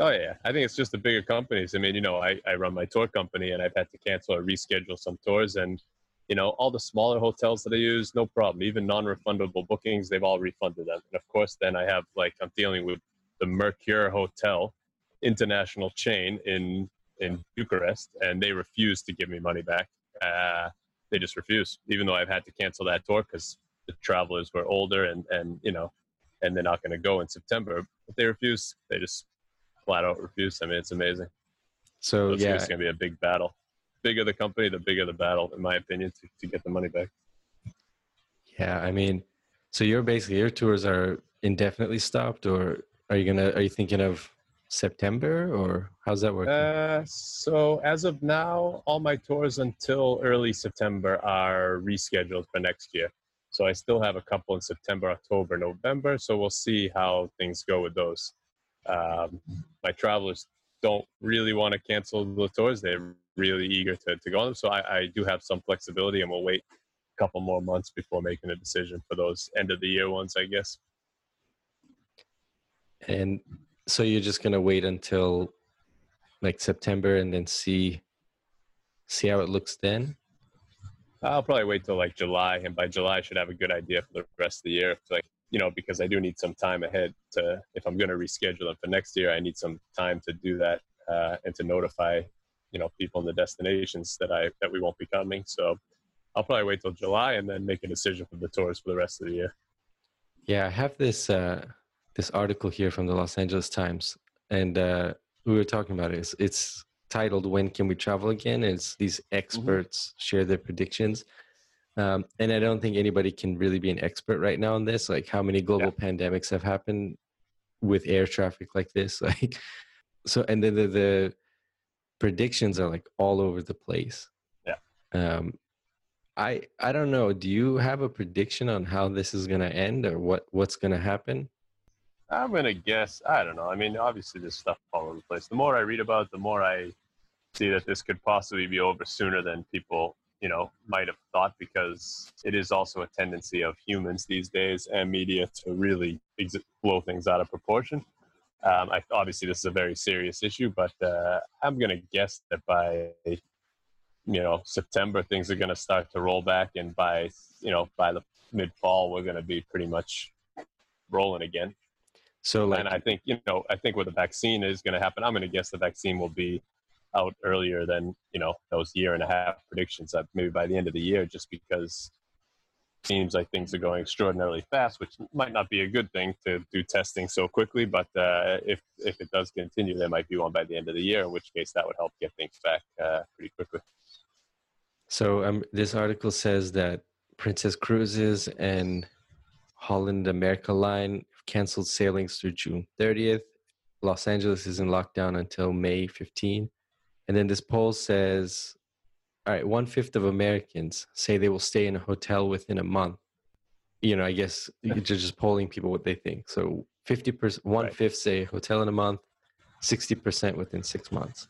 Oh yeah, I think it's just the bigger companies. I mean, you know, I, I run my tour company, and I've had to cancel or reschedule some tours, and. You know, all the smaller hotels that I use, no problem. Even non-refundable bookings, they've all refunded them. And of course, then I have like, I'm dealing with the Mercure Hotel, international chain in, in Bucharest, and they refuse to give me money back. Uh, they just refuse, even though I've had to cancel that tour because the travelers were older and, and, you know, and they're not going to go in September. But they refuse. They just flat out refuse. I mean, it's amazing. So, so it's, yeah. it's going to be a big battle. The bigger the company, the bigger the battle, in my opinion, to, to get the money back. Yeah, I mean, so you're basically, your tours are indefinitely stopped, or are you gonna? Are you thinking of September, or how's that working? Uh, so as of now, all my tours until early September are rescheduled for next year. So I still have a couple in September, October, November. So we'll see how things go with those. Um, my travelers don't really want to cancel the tours. They're really eager to, to go on them. So I, I do have some flexibility, and we'll wait a couple more months before making a decision for those end of the year ones, I guess. And so you're just going to wait until like September and then see, see how it looks then? I'll probably wait till like July. And by July I should have a good idea for the rest of the year. It's like, you know, because I do need some time ahead to, if I'm going to reschedule them for next year, I need some time to do that uh, and to notify you know, people in the destinations that I, that we won't be coming. So I'll probably wait till July and then make a decision for the tours for the rest of the year. Yeah. I have this, uh, this article here from the Los Angeles Times, and, uh, we were talking about it. It's, it's titled, "When Can We Travel Again?" And it's these experts mm-hmm. share their predictions. Um, and I don't think anybody can really be an expert right now on this. Like, how many global yeah. pandemics have happened with air traffic like this? Like, so, and then the, the, predictions are like all over the place. Yeah. Um, I I don't know. Do you have a prediction on how this is going to end, or what, what's going to happen? I'm going to guess. I don't know. I mean, obviously there's stuff all over the place. The more I read about it, the more I see that this could possibly be over sooner than people, you know, might have thought, because it is also a tendency of humans these days and media to really ex- blow things out of proportion. Um, I, obviously, this is a very serious issue, but uh, I'm going to guess that by, you know, September, things are going to start to roll back. And by, you know, by the mid-fall, we're going to be pretty much rolling again. So, like, and I think, you know, I think what the vaccine is going to happen, I'm going to guess the vaccine will be out earlier than, you know, those year and a half predictions, uh, maybe by the end of the year, just because it seems like things are going extraordinarily fast, which might not be a good thing to do testing so quickly. But uh, if if it does continue, there might be one by the end of the year, in which case that would help get things back uh, pretty quickly. So um, this article says that Princess Cruises and Holland America Line canceled sailings through June thirtieth. Los Angeles is in lockdown until May fifteenth. And then this poll says... All right, one-fifth of Americans say they will stay in a hotel within a month. You know, I guess you're just polling people what they think. So fifty percent, one-fifth right. say hotel in a month, sixty percent within six months.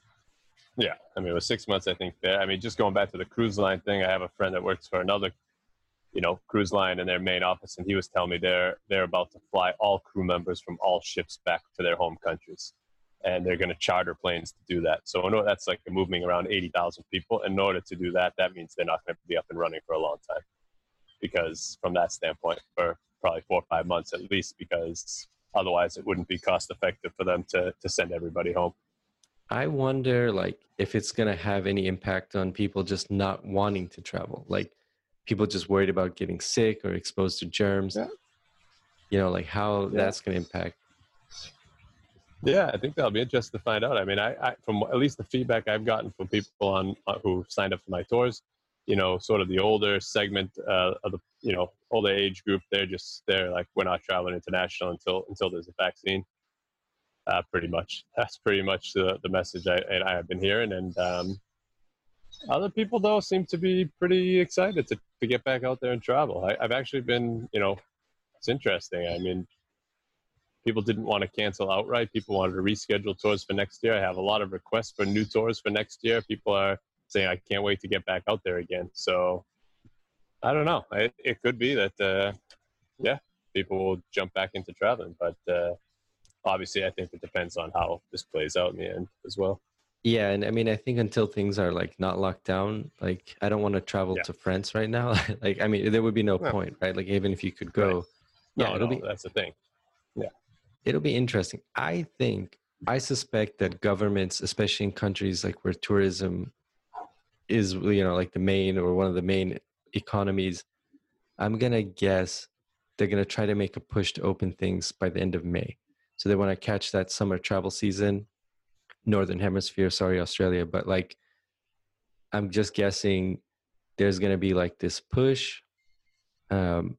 Yeah, I mean, with six months, I think that, I mean, just going back to the cruise line thing, I have a friend that works for another, you know, cruise line in their main office, and he was telling me they're they're about to fly all crew members from all ships back to their home countries. And they're going to charter planes to do that. So in order, that's like moving around eighty thousand people. In order to do that, that means they're not going to be up and running for a long time. Because from that standpoint, for probably four or five months at least, because otherwise it wouldn't be cost effective for them to, to send everybody home. I wonder, like, if it's going to have any impact on people just not wanting to travel. Like, people just worried about getting sick or exposed to germs. Yeah. You know, like how yeah. that's going to impact. Yeah, I think that'll be interesting to find out. I mean, I, I from at least the feedback I've gotten from people on uh, who signed up for my tours, you know, sort of the older segment uh, of the, you know, older age group, they're just, they're like, we're not traveling international until until there's a vaccine, uh, pretty much. That's pretty much the, the message I, and I have been hearing. And um, other people, though, seem to be pretty excited to, to get back out there and travel. I, I've actually been, you know, it's interesting. I mean, people didn't want to cancel outright. People wanted to reschedule tours for next year. I have a lot of requests for new tours for next year. People are saying, I can't wait to get back out there again. So I don't know. It, it could be that, uh, yeah, people will jump back into traveling. But uh, obviously, I think it depends on how this plays out in the end as well. Yeah. And I mean, I think until things are like not locked down, like I don't want to travel yeah. to France right now. Like, I mean, there would be no yeah. point, right? Like even if you could go. Right. No, yeah, no be, that's the thing. Yeah. It'll be interesting. I think, I suspect that governments, especially in countries like where tourism is, you know, like the main or one of the main economies, I'm going to guess they're going to try to make a push to open things by the end of May. So they want to catch that summer travel season, Northern Hemisphere, sorry, Australia. But like, I'm just guessing there's going to be like this push um,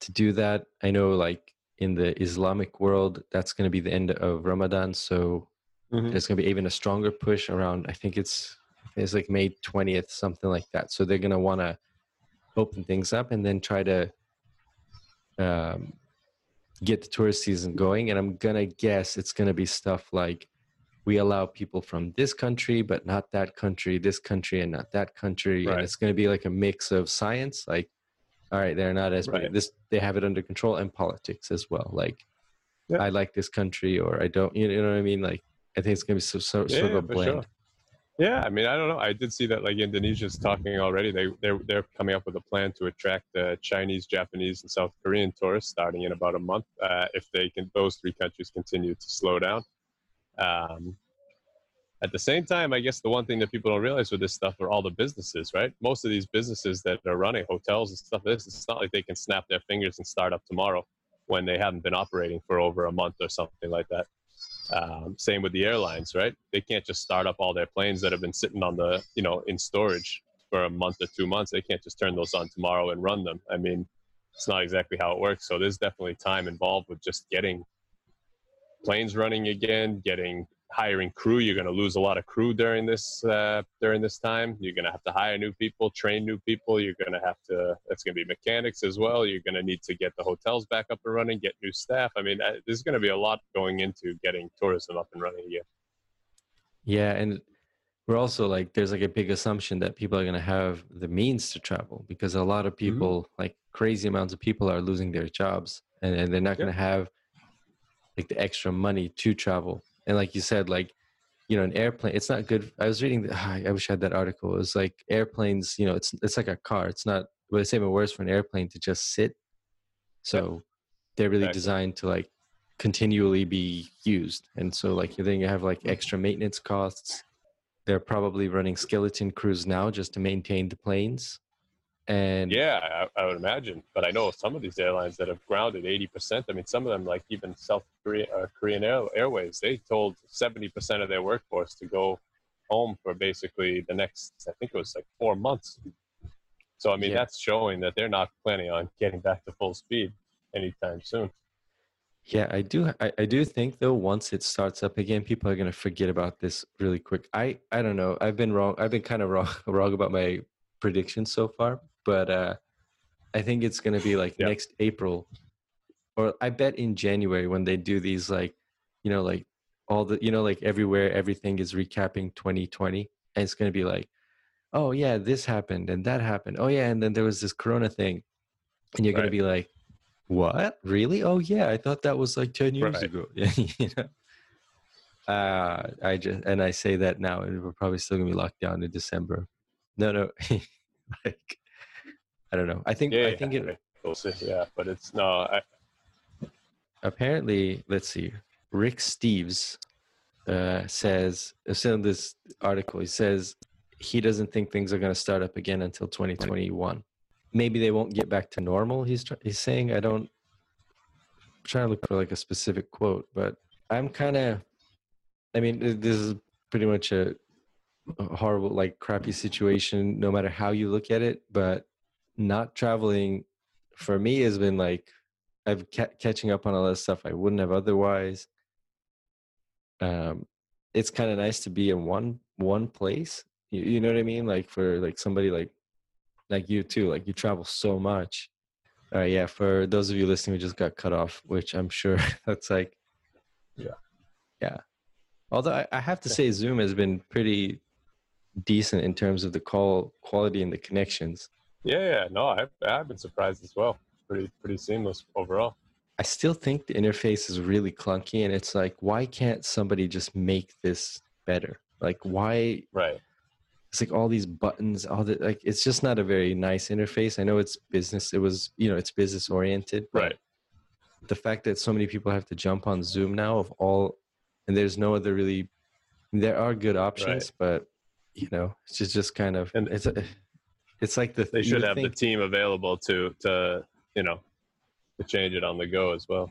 to do that. I know like in the Islamic world, that's going to be the end of Ramadan. So mm-hmm. there's going to be even a stronger push around, I think it's, it's like May twentieth, something like that. So they're going to want to open things up and then try to um, get the tourist season going. And I'm going to guess it's going to be stuff like, we allow people from this country, but not that country, this country and not that country. Right. And it's going to be like a mix of science, like, all right, they're not as, right. this, they have it under control, and politics as well. Like, yeah. I like this country or I don't, you know what I mean? Like, I think it's going to be so, so, yeah, sort of a blend. Sure. Yeah. I mean, I don't know. I did see that like Indonesia's talking already. They, they're, they're coming up with a plan to attract uh, Chinese, Japanese, and South Korean tourists starting in about a month. Uh, if they can, those three countries continue to slow down. Um, at the same time, I guess the one thing that people don't realize with this stuff are all the businesses, right? Most of these businesses that are running hotels and stuff, this, it's not like they can snap their fingers and start up tomorrow when they haven't been operating for over a month or something like that. Um, same with the airlines, right? They can't just start up all their planes that have been sitting on the, you know, in storage for a month or two months. They can't just turn those on tomorrow and run them. I mean, it's not exactly how it works. So there's definitely time involved with just getting planes running again, getting hiring crew. You're going to lose a lot of crew during this uh, during this time. You're going to have to hire new people, train new people. You're going to have to, that's going to be mechanics as well. You're going to need to get the hotels back up and running, get new staff. I mean, there's going to be a lot going into getting tourism up and running again. Yeah, and we're also like, there's like a big assumption that people are going to have the means to travel, because a lot of people, mm-hmm. like crazy amounts of people are losing their jobs, and, and they're not yeah. going to have like the extra money to travel. And like you said, like, you know, an airplane, it's not good. I was reading, the, oh, I wish I had that article. It was like airplanes, you know, it's it's like a car. It's not, but it's even worse for an airplane to just sit. So they're really exactly. designed to like continually be used. And so like, then you have like extra maintenance costs. They're probably running skeleton crews now just to maintain the planes. And yeah, I, I would imagine. But I know some of these airlines that have grounded eighty percent. I mean, some of them, like even South Korea, uh, Korean Air, Airways, they told seventy percent of their workforce to go home for basically the next, I think it was like four months. So, I mean, yeah. that's showing that they're not planning on getting back to full speed anytime soon. Yeah, I do. I, I do think, though, once it starts up again, people are going to forget about this really quick. I, I don't know. I've been wrong. I've been kind of wrong, wrong about my predictions so far. But uh, I think it's going to be like yeah. next April, or I bet in January when they do these, like, you know, like all the, you know, like everywhere, everything is recapping twenty twenty. And it's going to be like, oh, yeah, this happened and that happened. Oh, yeah. And then there was this Corona thing. And you're right. going to be like, what? Really? Oh, yeah. I thought that was like ten years right. ago. You know? uh, I just, and I say that now, and we're probably still going to be locked down in December. No, no. like. I don't know. I think yeah, I think it. We'll see. Yeah, but it's no. I... Apparently, let's see. Rick Steves uh, says, I've seen this article. He says he doesn't think things are going to start up again until twenty twenty-one. Maybe they won't get back to normal. He's tr- he's saying I don't. I'm trying to look for like a specific quote, but I'm kind of. I mean, this is pretty much a, a horrible, like, crappy situation, no matter how you look at it, but. Not traveling for me has been like I've ca- catching up on a lot of stuff I wouldn't have otherwise. Um, it's kind of nice to be in one one place. You, you know what I mean? Like for like somebody like like you too, like you travel so much. All right, yeah. For those of you listening, we just got cut off, which I'm sure that's like, yeah, yeah. Although I, I have to say, Zoom has been pretty decent in terms of the call quality and the connections. Yeah, yeah. No, I've I've been surprised as well. Pretty pretty seamless overall. I still think the interface is really clunky, and it's like, why can't somebody just make this better? Like, why? Right. It's like all these buttons, all the like. It's just not a very nice interface. I know it's business. It was, you know, it's business oriented. Right. The fact that so many people have to jump on Zoom now, of all, and there's no other really. There are good options, right. But you know, it's just, just kind of. And it's, it's like the. They should have think, the team available to to you know. To change it on the go as well.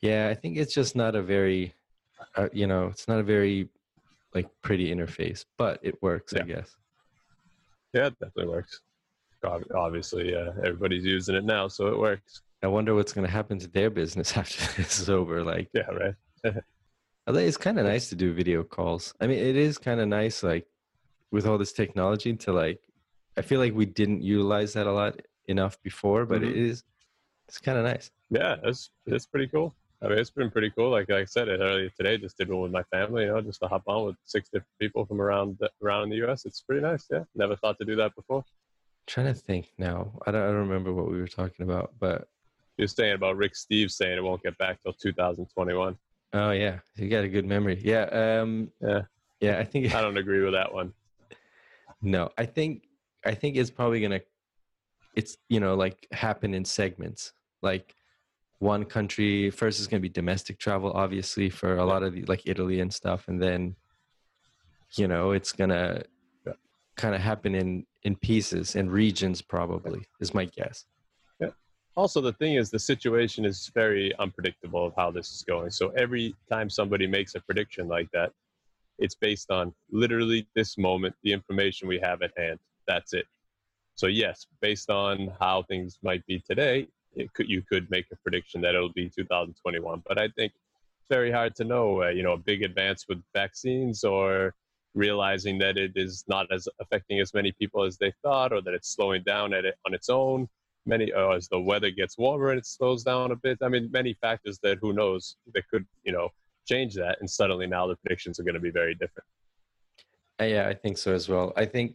Yeah, I think it's just not a very, uh, you know, it's not a very like pretty interface, but it works, yeah. I guess. Yeah, it definitely works. Obviously, uh, everybody's using it now, so it works. I wonder what's going to happen to their business after this is over. Like, yeah, right. Although it's kind of nice to do video calls. I mean, it is kind of nice, like with all this technology, to like, I feel like we didn't utilize that a lot enough before, but mm-hmm. it is. It's kind of nice. Yeah, it's it's pretty cool. I mean, it's been pretty cool. Like, like I said earlier today, just did one with my family. You know, just to hop on with six different people from around the, around the U S It's pretty nice. Yeah, never thought to do that before. I'm trying to think now. I don't. I don't remember what we were talking about. But you're saying about Rick Steves saying it won't get back till two thousand twenty-one. Oh yeah, you got a good memory. Yeah. Um, yeah. Yeah. I think I don't agree with that one. No, I think I think it's probably gonna. It's you know like happen in segments. Like one country first is going to be domestic travel, obviously, for a lot of the, like Italy and stuff. And then, you know, it's going to yeah. kind of happen in, in pieces and regions probably is my guess. Yeah. Also, the thing is the situation is very unpredictable of how this is going. So every time somebody makes a prediction like that, it's based on literally this moment, the information we have at hand. That's it. So yes, based on how things might be today, It could, you could make a prediction that it'll be two thousand twenty-one, but I think it's very hard to know, uh, you know, a big advance with vaccines or realizing that it is not as affecting as many people as they thought, or that it's slowing down at it on its own. Many, or as the weather gets warmer and it slows down a bit. I mean, many factors that who knows that could, you know, change that. And suddenly now the predictions are going to be very different. Yeah, I think so as well. I think,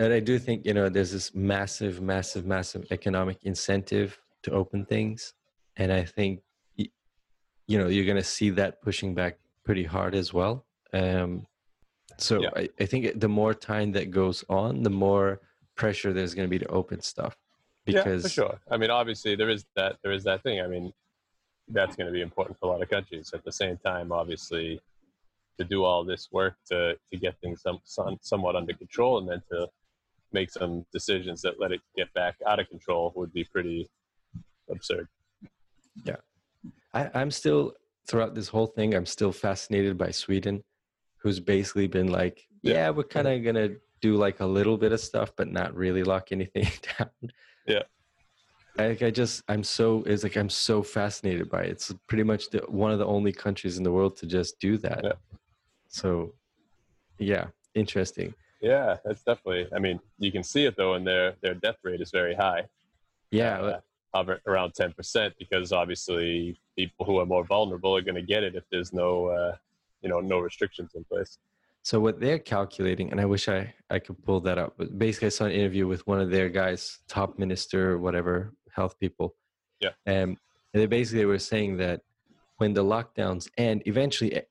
and I do think, you know, there's this massive, massive, massive economic incentive to open things. And I think, you know, you're going to see that pushing back pretty hard as well. Um, so yeah. I, I think the more time that goes on, the more pressure there's going to be to open stuff. Because yeah, for sure. I mean, obviously there is that, there is that thing. I mean, that's going to be important for a lot of countries. At the same time, obviously, to do all this work to, to get things some, some, somewhat under control and then to make some decisions that let it get back out of control would be pretty absurd. Yeah. I, I'm still, throughout this whole thing, I'm still fascinated by Sweden, who's basically been like, yeah, yeah we're kind of going to do like a little bit of stuff, but not really lock anything down. Yeah. I, I just, I'm so, it's like, I'm so fascinated by it. It's pretty much the, one of the only countries in the world to just do that. Yeah. So yeah, interesting. Yeah, that's definitely, I mean, you can see it though, and their, their death rate is very high. Yeah. Uh, around ten percent, because obviously people who are more vulnerable are going to get it if there's no, uh, you know, no restrictions in place. So what they're calculating, and I wish I, I could pull that up, but basically I saw an interview with one of their guys, top minister or whatever, health people. Yeah. Um, and they basically were saying that when the lockdowns end, eventually,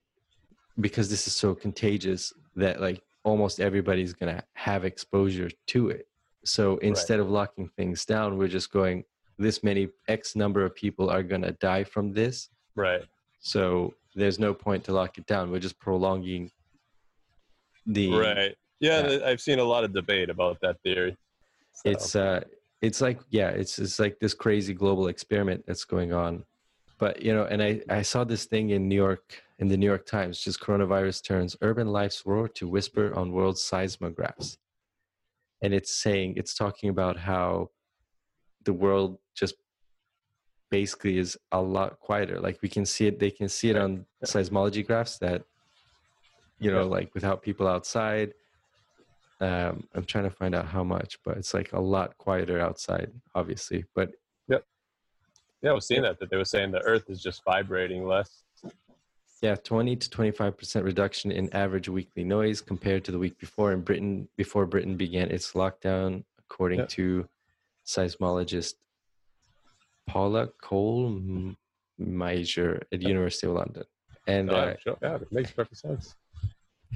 because this is so contagious, that like almost everybody's going to have exposure to it. So instead right. of locking things down, we're just going, this many X number of people are going to die from this. Right. So there's no point to lock it down. We're just prolonging the. Right. Yeah. Uh, I've seen a lot of debate about that theory. So. It's, uh, it's like, yeah, it's, it's like this crazy global experiment that's going on. But, you know, and I, I saw this thing in New York, in the New York Times, just coronavirus turns urban life's roar to whisper on world seismographs. And it's saying, it's talking about how the world just basically is a lot quieter. Like we can see it, they can see it on seismology graphs that, you know, like without people outside, um, I'm trying to find out how much, but it's like a lot quieter outside, obviously, but yep. Yeah, I was seeing that, that they were saying the Earth is just vibrating less. Yeah, twenty to twenty-five percent reduction in average weekly noise compared to the week before in Britain, before Britain began its lockdown, according yeah. to seismologist Paula Cole-Meijer at the University of London. And oh, uh, sure. Yeah, it makes perfect sense.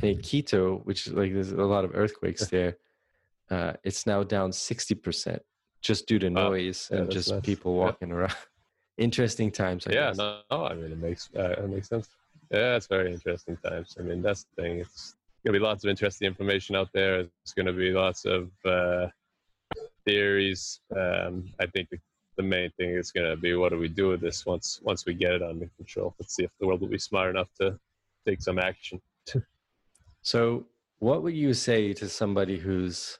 In Quito, which is like there's a lot of earthquakes there, uh, it's now down sixty percent just due to noise oh, yeah, and just nice. people walking yeah. around. Interesting times. I yeah, guess. No, no, I mean, it makes, uh, it makes sense. Yeah, it's very interesting times. I mean, that's the thing. It's going to be lots of interesting information out there. It's going to be lots of uh, theories. Um, I think the, the main thing is going to be, what do we do with this once once we get it under control? Let's see if the world will be smart enough to take some action. So what would you say to somebody who's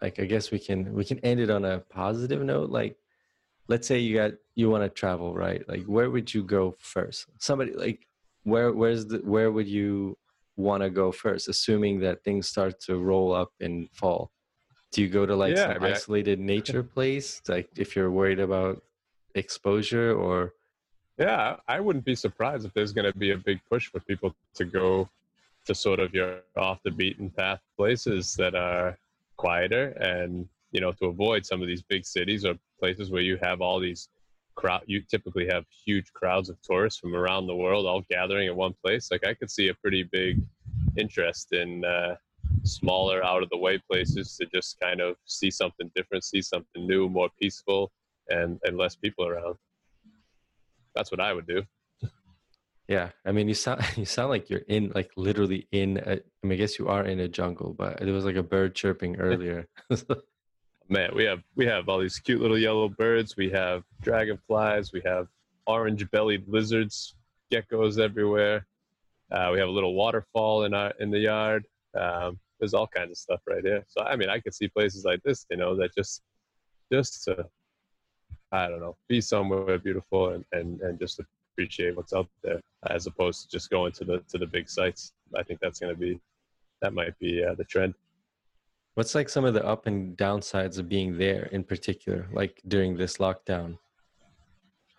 like, I guess we can we can end it on a positive note. Like, let's say you got you want to travel, right? Like, where would you go first? Somebody like where where's the where would you want to go first, assuming that things start to roll up in fall? Do you go to like yeah, some I mean, isolated I... nature place? Like if you're worried about exposure or yeah, I wouldn't be surprised if there's going to be a big push for people to go to sort of your off the beaten path places that are quieter, and, you know, to avoid some of these big cities or places where you have all these crowd, you typically have huge crowds of tourists from around the world all gathering in one place. Like I could see a pretty big interest in uh, smaller out of the way places to just kind of see something different, see something new, more peaceful, and, and less people around. That's what I would do. Yeah, I mean, you sound you sound like you're in, like literally in, a, I mean, I guess you are in a jungle, but there was like a bird chirping earlier. Man, we have we have all these cute little yellow birds. We have dragonflies. We have orange-bellied lizards, geckos everywhere. Uh, we have a little waterfall in our in the yard. Um, there's all kinds of stuff right here. So, I mean, I could see places like this, you know, that just just to, I don't know, be somewhere beautiful and and and just to appreciate what's out there, as opposed to just going to the to the big sites. I think that's going to be, that might be uh, the trend. What's like some of the up and downsides of being there in particular, like during this lockdown?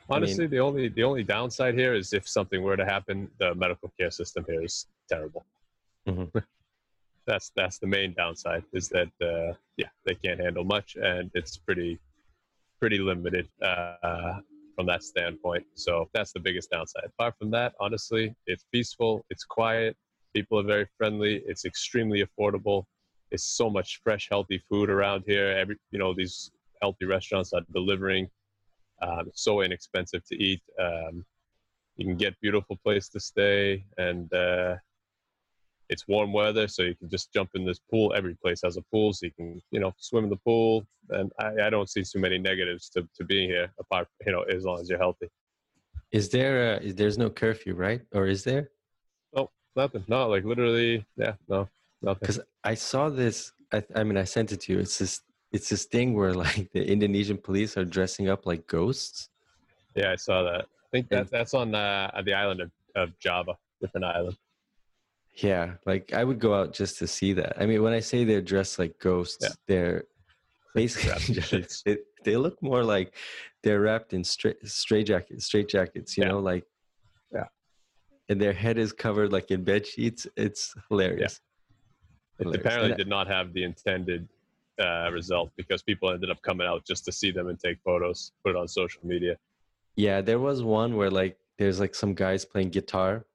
Honestly, I mean, the only the only downside here is if something were to happen, the medical care system here is terrible. Mm-hmm. that's that's the main downside, is that uh, yeah, they can't handle much, and it's pretty pretty limited. Uh, from that standpoint. So that's the biggest downside. Apart from that, honestly, it's peaceful, it's quiet, people are very friendly, it's extremely affordable. It's so much fresh, healthy food around here. Every, you know, these healthy restaurants are delivering. Um, it's so inexpensive to eat. Um, you can get beautiful place to stay, and uh, it's warm weather, so you can just jump in this pool. Every place has a pool, so you can, you know, swim in the pool. And I, I don't see too many negatives to, to being here, apart, you know, as long as you're healthy. Is there, a, is, there's no curfew, right? Or is there? Oh, nothing. No, like literally, yeah, no, nothing. Because I saw this, I, I mean, I sent it to you. It's this, it's this thing where like the Indonesian police are dressing up like ghosts. Yeah, I saw that. I think that, and, that's on uh, the island of, of Java, different island. Yeah, like I would go out just to see that. I mean, when I say they're dressed like ghosts, yeah. they're basically just, they, they look more like they're wrapped in straight straitjackets, straitjackets, you yeah. know, like yeah. And their head is covered like in bed sheets. It's hilarious. Yeah. It hilarious. apparently and did not have the intended uh, result, because people ended up coming out just to see them and take photos, put it on social media. Yeah, there was one where like there's like some guys playing guitar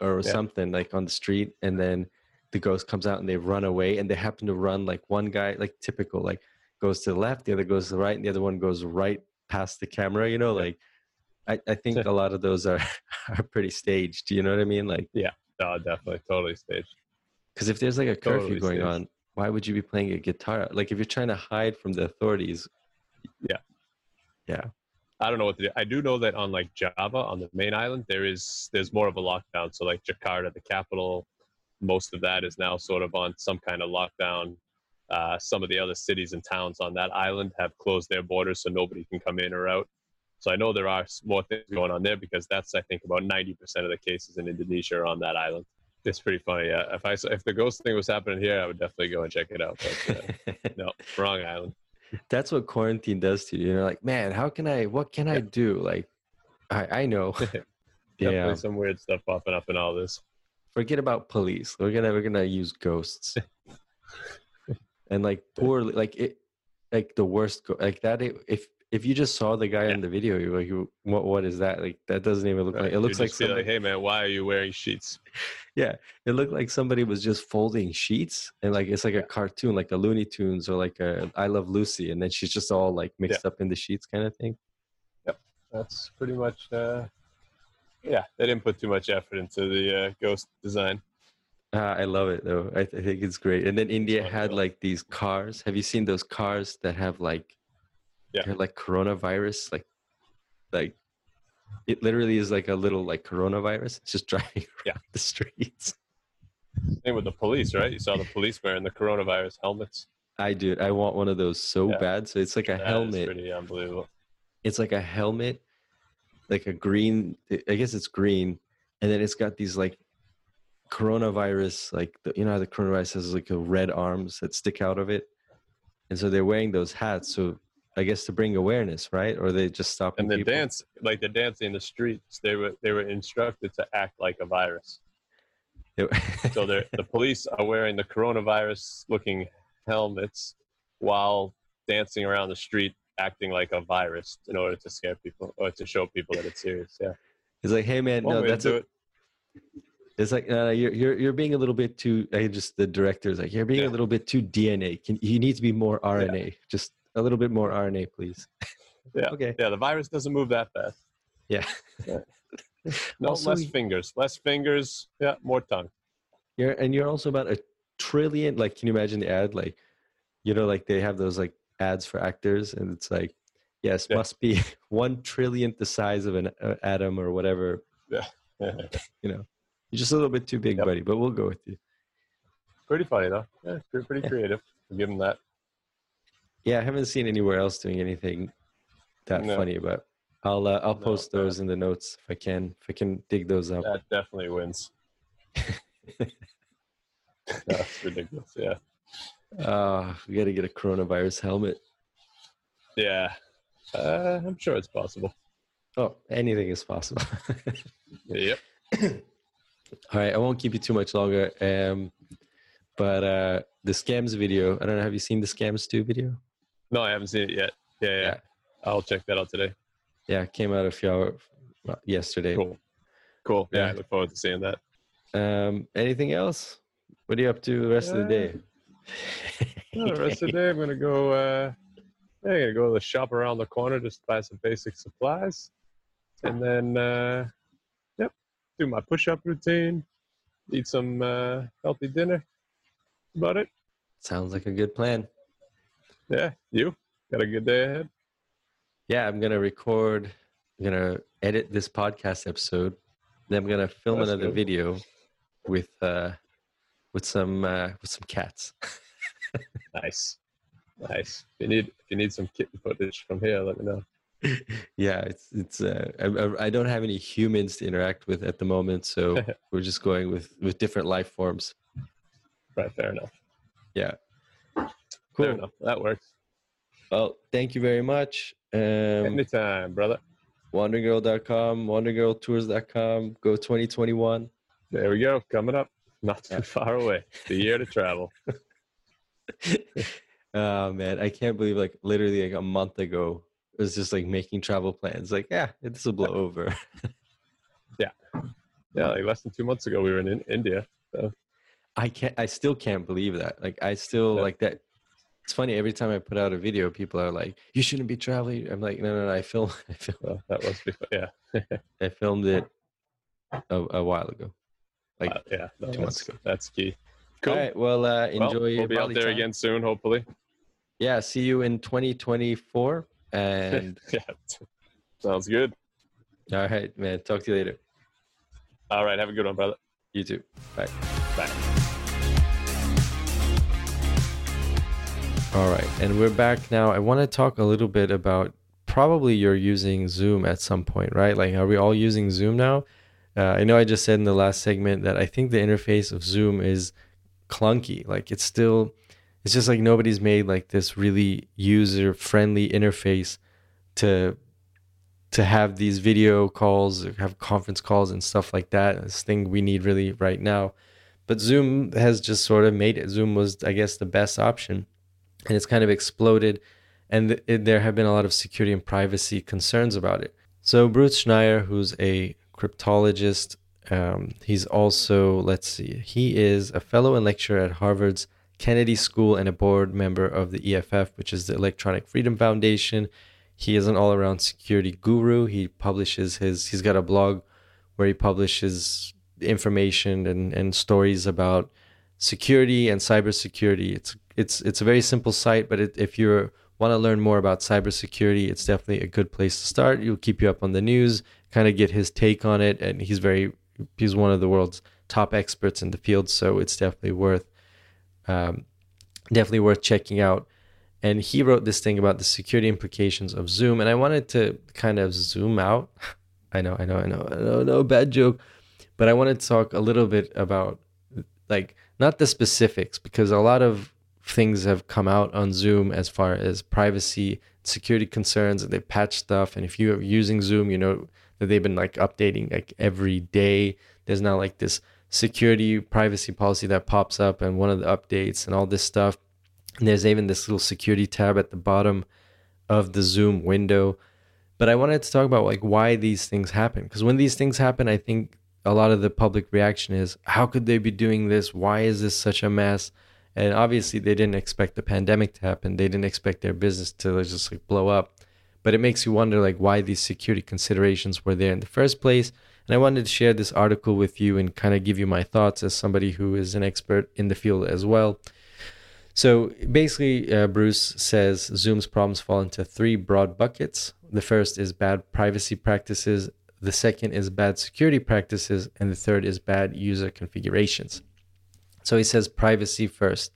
or yeah. something like on the street, and then the ghost comes out and they run away, and they happen to run, like one guy, like typical, like goes to the left, the other goes to the right, and the other one goes right past the camera, you know, yeah. like I, I think a lot of those are, are pretty staged, you know what I mean? Like, yeah, no, definitely, totally staged. Because if there's like a curfew totally going staged. on, why would you be playing a guitar? Like if you're trying to hide from the authorities. Yeah. Yeah. I don't know what to do. I do know that on like Java, on the main island, there is there's more of a lockdown. So like Jakarta, the capital, most of that is now sort of on some kind of lockdown. Uh, some of the other cities and towns on that island have closed their borders, so nobody can come in or out. So I know there are more things going on there, because that's, I think, about ninety percent of the cases in Indonesia are on that island. It's pretty funny. Uh, if I if the ghost thing was happening here, I would definitely go and check it out. But uh, no, wrong island. that's what quarantine does to you. You're like, man, how can I, what can yeah. I do? Like, I, I know. Definitely some weird stuff popping up in all this. Forget about police. We're gonna we're gonna use ghosts, and like poorly, like it, like the worst, like that. It, if if you just saw the guy yeah. in the video, you're like, you, what what is that? Like that doesn't even look right. like it looks like somebody. Like, hey man, why are you wearing sheets? Yeah, it looked like somebody was just folding sheets, and like it's like a cartoon, like a Looney Tunes or like a I Love Lucy, and then she's just all like mixed yeah. up in the sheets kind of thing. Yep, that's pretty much. Uh... Yeah, they didn't put too much effort into the uh, ghost design. Uh, I love it, though. I, th I think it's great. And then India had, like, these cars. Have you seen those cars that have, like, yeah. like coronavirus? Like, like, it literally is, like, a little, like, coronavirus. It's just driving around yeah. the streets. Same with the police, right? You saw the police wearing the coronavirus helmets. I do. I want one of those so yeah. bad. So it's like a that helmet. That is pretty unbelievable. It's like a helmet. Like a green, I guess it's green, and then it's got these like coronavirus, like the, you know how the coronavirus has like a red arms that stick out of it, and so they're wearing those hats. So I guess to bring awareness, right? Or they just stop. And the dance, like the dancing in the streets, they were they were instructed to act like a virus. So the police are wearing the coronavirus-looking helmets while dancing around the street, acting like a virus in order to scare people or to show people that it's serious. Yeah, it's like, hey man, no, that's a, it. It's like uh, you're you're you're being a little bit too. I just the director's like, you're being yeah. a little bit too D N A. Can you need to be more R N A? Yeah. Just a little bit more R N A, please. Yeah. Okay. Yeah, the virus doesn't move that fast. Yeah. yeah. No, also, less fingers, less fingers. Yeah, more tongue. You're and you're also about a trillion. Like, can you imagine the ad? Like, you know, like they have those like ads for actors, and it's like, yes, yeah. must be one trillionth the size of an uh, atom or whatever. Yeah, you know, you're just a little bit too big, yep. buddy. But we'll go with you. Pretty funny though. Yeah, pretty, pretty yeah. creative. I'll give them that. Yeah, I haven't seen anywhere else doing anything that no. funny, but I'll uh, I'll no, post those no. in the notes if I can. If I can dig those up, that definitely wins. That's ridiculous. Yeah. Uh, we got to get a coronavirus helmet. Yeah, uh, I'm sure it's possible. Oh, anything is possible. Yep. All right, I won't keep you too much longer. Um, but uh, the scams video, I don't know, have you seen the scams two video? No, I haven't seen it yet. Yeah, yeah. yeah. I'll check that out today. Yeah, it came out a few hours yesterday. Cool. Cool. Yeah, yeah, I look forward to seeing that. Um, anything else? What are you up to the rest yeah. of the day? No, the rest of the day I'm gonna go uh I'm gonna go to the shop around the corner, just buy some basic supplies, and then uh yep do my push-up routine, eat some uh healthy dinner. About it. Sounds like a good plan. Yeah, you got a good day ahead? Yeah, I'm gonna record I'm gonna edit this podcast episode, then I'm gonna film That's another good. video with uh With some uh, with some cats. Nice, nice. If you need if you need some kitten footage from here, let me know. Yeah, it's it's. Uh, I, I don't have any humans to interact with at the moment, so we're just going with with different life forms. Right. Fair enough. Yeah. Cool. Fair enough. That works. Well, thank you very much. Um, Anytime, brother. wandering earl dot com, wandering earl tours dot com. Go twenty twenty-one. There we go. Coming up. Not too far away. The year to travel. Oh man, I can't believe like literally like a month ago it was just like making travel plans. Like, yeah, this will blow over. Yeah, yeah. Like less than two months ago, we were in, in India. So. I can't. I still can't believe that. Like, I still yeah. like that. It's funny. Every time I put out a video, people are like, "You shouldn't be traveling." I'm like, "No, no, no. I filmed. I filmed. Well, that was before. Yeah, I filmed it a, a while ago." Like uh, yeah, no, two months ago. That's key. Cool. All right. Well, uh, enjoy. Well, we'll be out there time. again soon, hopefully. Yeah. See you in twenty twenty-four. And yeah, sounds good. All right, man. Talk to you later. All right. Have a good one, brother. You too. Bye. Bye. All right, and we're back now. I want to talk a little bit about probably you're using Zoom at some point, right? Like, are we all using Zoom now? Uh, I know I just said in the last segment that I think the interface of Zoom is clunky. Like it's still, it's just like nobody's made like this really user-friendly interface to to have these video calls, have conference calls and stuff like that. This thing we need really right now. But Zoom has just sort of made it. Zoom was, I guess, the best option. And it's kind of exploded. And th- it, there have been a lot of security and privacy concerns about it. So Bruce Schneier, who's a cryptologist, um, he's also, let's see, he is a fellow and lecturer at Harvard's Kennedy School and a board member of the E F F, which is the Electronic Freedom Foundation. He is an all-around security guru. He publishes his, he's got a blog where he publishes information and, and stories about security and cybersecurity. It's it's it's a very simple site, but it, if you want to learn more about cybersecurity, it's definitely a good place to start. He'll keep you up on the news, kind of get his take on it, and he's very he's one of the world's top experts in the field, so it's definitely worth um, definitely worth checking out. And he wrote this thing about the security implications of Zoom, and I wanted to kind of zoom out. I know, I know, I know, I know, no bad joke. But I want to talk a little bit about, like, not the specifics, because a lot of things have come out on Zoom as far as privacy, security concerns, and they patch stuff. And if you're using Zoom, you know that they've been, like, updating, like, every day. There's now, like, this security privacy policy that pops up and one of the updates and all this stuff. And there's even this little security tab at the bottom of the Zoom window. But I wanted to talk about, like, why these things happen. Because when these things happen, I think a lot of the public reaction is, how could they be doing this? Why is this such a mess? And obviously they didn't expect the pandemic to happen. They didn't expect their business to just like blow up. But it makes you wonder like why these security considerations were there in the first place. And I wanted to share this article with you and kind of give you my thoughts as somebody who is an expert in the field as well. So basically, uh, Bruce says Zoom's problems fall into three broad buckets. The first is bad privacy practices. The second is bad security practices, and the third is bad user configurations. So he says privacy first.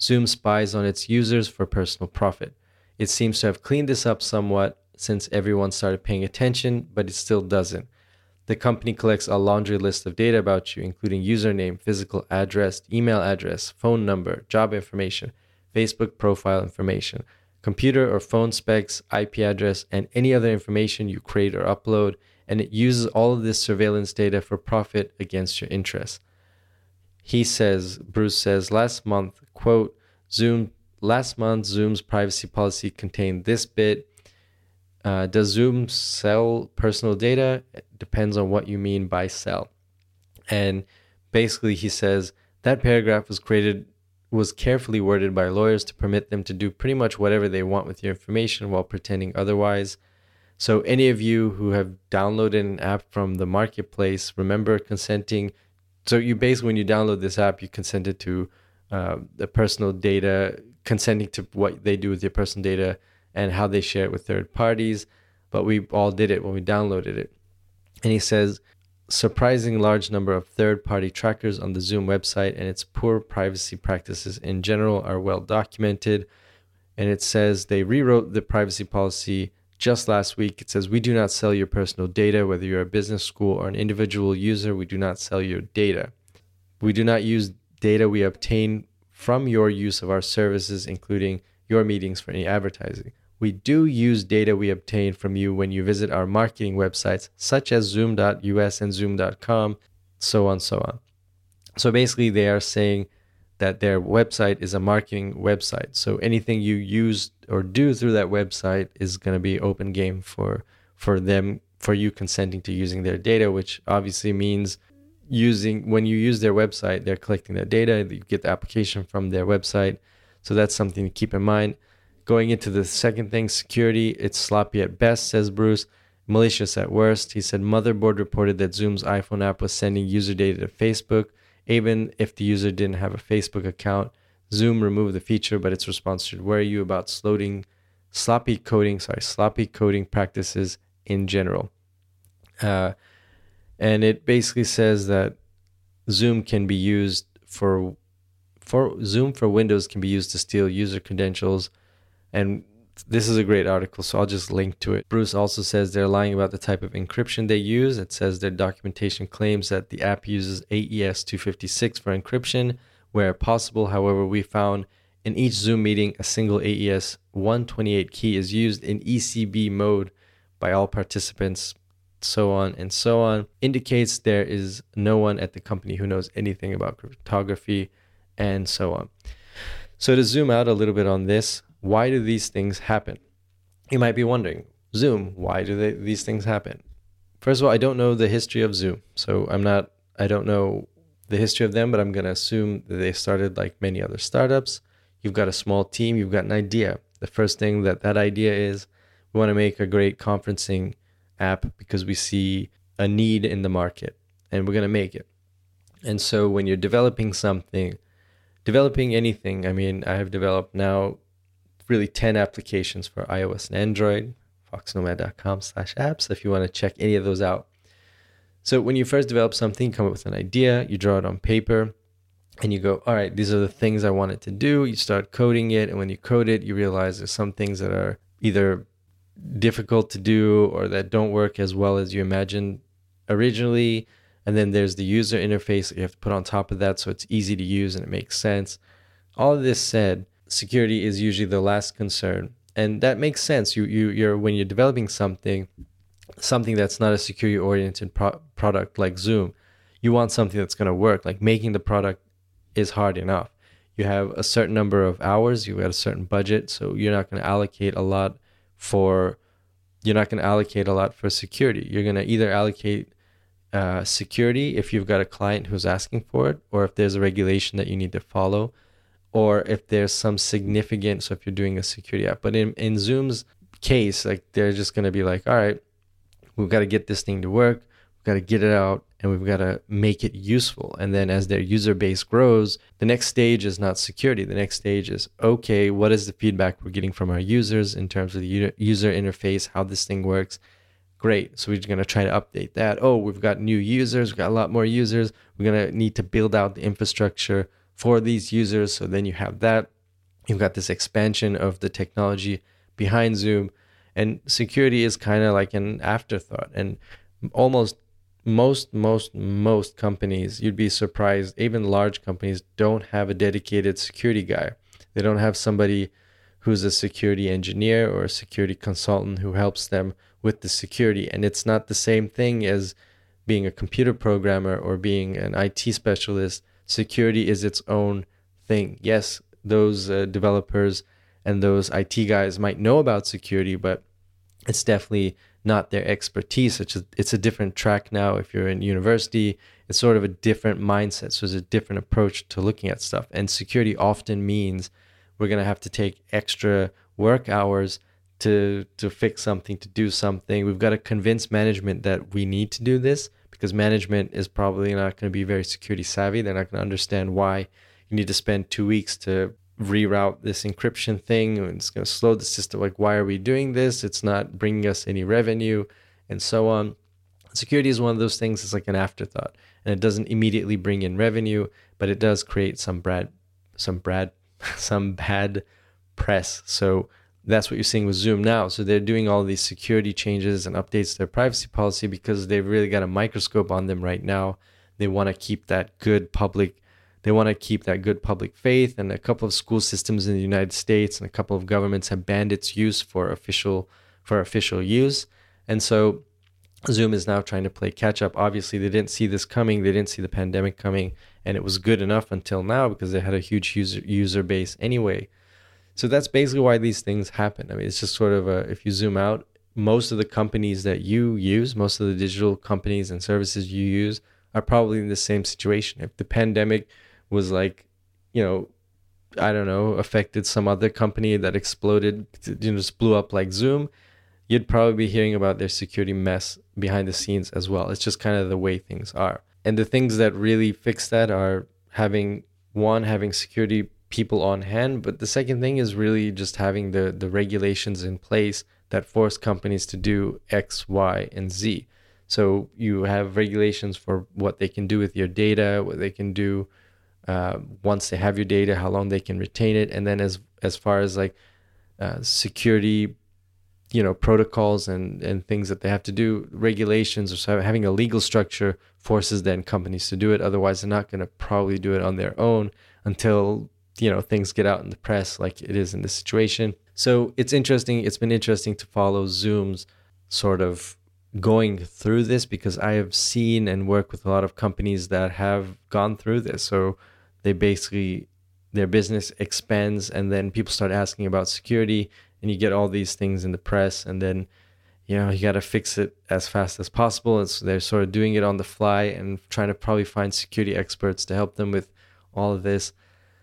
Zoom spies on its users for personal profit. It seems to have cleaned this up somewhat since everyone started paying attention, but it still doesn't. The company collects a laundry list of data about you, including username, physical address, email address, phone number, job information, Facebook profile information, computer or phone specs, I P address, and any other information you create or upload, and it uses all of this surveillance data for profit against your interests. He says, Bruce says, last month, quote, Zoom, last month, Zoom's privacy policy contained this bit. Uh, does Zoom sell personal data? It depends on what you mean by sell. And basically he says that paragraph was created, was carefully worded by lawyers to permit them to do pretty much whatever they want with your information while pretending otherwise. So any of you who have downloaded an app from the marketplace, remember consenting. So you basically, when you download this app, you consented to uh, the personal data, consenting to what they do with your personal data and how they share it with third parties. But we all did it when we downloaded it. And he says, surprising large number of third-party trackers on the Zoom website and its poor privacy practices in general are well documented. And it says they rewrote the privacy policy just last week. It says, we do not sell your personal data, whether you're a business, school, or an individual user. We do not sell your data. We do not use data we obtain from your use of our services, including your meetings for any advertising. We do use data we obtain from you when you visit our marketing websites, such as zoom dot u s and zoom dot com, so on, so on. So basically, they are saying that their website is a marketing website. So anything you use or do through that website is going to be open game for for them, for you consenting to using their data, which obviously means using when you use their website, they're collecting that data, you get the application from their website. So that's something to keep in mind. Going into the second thing, security, it's sloppy at best, says Bruce, malicious at worst. He said Motherboard reported that Zoom's iPhone app was sending user data to Facebook. Even if the user didn't have a Facebook account, Zoom removed the feature, but its response should worry you about sloppy, sloppy coding, sorry, sloppy coding practices in general. Uh, and it basically says that Zoom can be used for, for Zoom for Windows can be used to steal user credentials. And this is a great article, so I'll just link to it. Bruce also says they're lying about the type of encryption they use. It says their documentation claims that the app uses A E S two fifty-six for encryption where possible. However, we found In each Zoom meeting, a single A E S one twenty-eight key is used in E C B mode by all participants, so on and so on. Indicates there is no one at the company who knows anything about cryptography, and so on. So to zoom out a little bit on this, why do these things happen? You might be wondering, Zoom, why do they, these things happen? First of all, I don't know the history of Zoom, so I'm not, I don't know the history of them, but I'm going to assume that they started like many other startups. You've got a small team, you've got an idea. The first thing that that idea is, we want to make a great conferencing app because we see a need in the market and we're going to make it. And so when you're developing something, developing anything, I mean, I have developed now really ten applications for iOS and Android, foxnomad dot com slash apps if you want to check any of those out. So when you first develop something, you come up with an idea, you draw it on paper, and you go, all right, these are the things I wanted to do. You start coding it, and when you code it, you realize there's some things that are either difficult to do or that don't work as well as you imagined originally. And then there's the user interface that you have to put on top of that so it's easy to use and it makes sense. All of this said, security is usually the last concern. And that makes sense. You, you, you're when you're developing something, something that's not a security-oriented pro- product like Zoom, you want something that's going to work. Like making the product is hard enough. You have a certain number of hours. You've got a certain budget, so you're not going to allocate a lot for. You're not going to allocate a lot for security. You're going to either allocate uh, security if you've got a client who's asking for it, or if there's a regulation that you need to follow, or if there's some significant, so if you're doing a security app. But in, in Zoom's case, like they're just going to be like, all right, we've got to get this thing to work, we've got to get it out, and we've got to make it useful. And then as their user base grows, the next stage is not security. The next stage is, okay, what is the feedback we're getting from our users in terms of the user interface, how this thing works? Great, so we're going to try to update that. Oh, we've got new users, we've got a lot more users, we're going to need to build out the infrastructure for these users. So then you have that. You've got this expansion of the technology behind Zoom. And security is kind of like an afterthought. And almost most, most, most companies, you'd be surprised, even large companies don't have a dedicated security guy. They don't have somebody who's a security engineer or a security consultant who helps them with the security. And it's not the same thing as being a computer programmer or being an I T specialist. Security is its own thing. Yes, those uh, developers and those I T guys might know about security, but it's definitely not their expertise. It's a, it's a different track now. If you're in university, it's sort of a different mindset. So it's a different approach to looking at stuff. And security often means we're going to have to take extra work hours to to fix something, to do something. We've got to convince management that we need to do this, because management is probably not going to be very security savvy. They're not going to understand why you need to spend two weeks to reroute this encryption thing, and it's going to slow the system. Like, why are we doing this? It's not bringing us any revenue, and so on. Security is one of those things. It's like an afterthought, and it doesn't immediately bring in revenue, but it does create some bad, some bad, some bad press. So that's what you're seeing with Zoom now. So they're doing all these security changes and updates to their privacy policy because they've really got a microscope on them right now. They want to keep that good public, they want to keep that good public faith. And a couple of school systems in the United States and a couple of governments have banned its use for official for official use. And so Zoom is now trying to play catch up. Obviously, they didn't see this coming. They didn't see the pandemic coming, and it was good enough until now because they had a huge user user base anyway. So that's basically why these things happen. I mean, it's just sort of a, if you zoom out, most of the companies that you use, most of the digital companies and services you use are probably in the same situation. If the pandemic was like, you know, I don't know, affected some other company that exploded, you know, just blew up like Zoom, you'd probably be hearing about their security mess behind the scenes as well. It's just kind of the way things are. And the things that really fix that are having, one, having security people on hand, but the second thing is really just having the the regulations in place that force companies to do X, Y, and Z. So you have regulations for what they can do with your data, what they can do uh, once they have your data, how long they can retain it, and then as as far as like uh, security, you know, protocols and and things that they have to do, regulations, or so having a legal structure forces then companies to do it. Otherwise, they're not going to probably do it on their own until you know, things get out in the press like it is in this situation. So it's interesting. It's been interesting to follow Zoom's sort of going through this, because I have seen and worked with a lot of companies that have gone through this. So they basically, their business expands and then people start asking about security and you get all these things in the press, and then, you know, you got to fix it as fast as possible. And so they're sort of doing it on the fly and trying to probably find security experts to help them with all of this.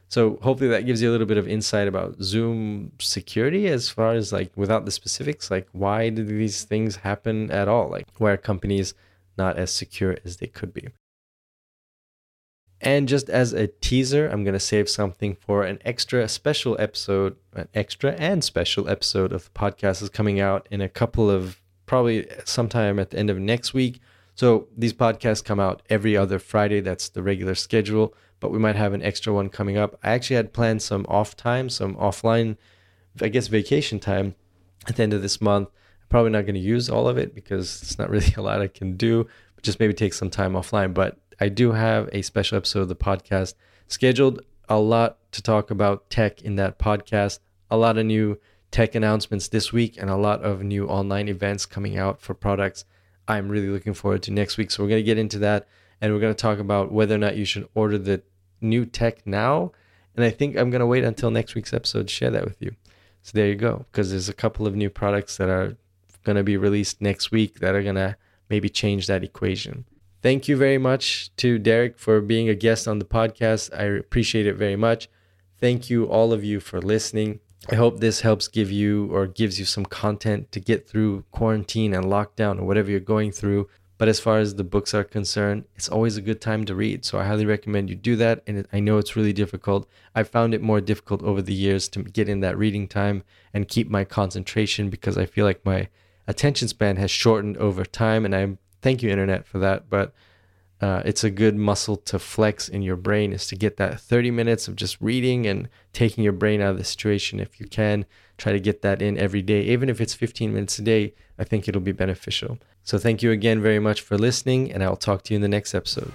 So hopefully that gives you a little bit of insight about Zoom security, as far as like, without the specifics, like why did these things happen at all? Like, why are companies not as secure as they could be? And just as a teaser, I'm going to save something for an extra special episode. An extra and special episode of the podcast is coming out in a couple of, probably sometime at the end of next week. So these podcasts come out every other Friday. That's the regular schedule, but we might have an extra one coming up. I actually had planned some off time, some offline, I guess, vacation time at the end of this month. I'm probably not going to use all of it because it's not really a lot I can do, but just maybe take some time offline. But I do have a special episode of the podcast scheduled. A lot to talk about tech in that podcast. A lot of new tech announcements this week and a lot of new online events coming out for products. I'm really looking forward to next week. So we're going to get into that, and we're going to talk about whether or not you should order the new tech now. And I think I'm going to wait until next week's episode to share that with you. So there you go, because there's a couple of new products that are going to be released next week that are going to maybe change that equation. Thank you very much to Derek for being a guest on the podcast. I appreciate it very much. Thank you, all of you, for listening. I hope this helps give you or gives you some content to get through quarantine and lockdown or whatever you're going through. But as far as the books are concerned, it's always a good time to read. So I highly recommend you do that. And I know it's really difficult. I found it more difficult over the years to get in that reading time and keep my concentration, because I feel like my attention span has shortened over time, and I'm thank you, internet, for that. But uh, it's a good muscle to flex in your brain, is to get that thirty minutes of just reading and taking your brain out of the situation. If you can, try to get that in every day. Even if it's fifteen minutes a day, I think it'll be beneficial. So thank you again very much for listening, and I'll talk to you in the next episode.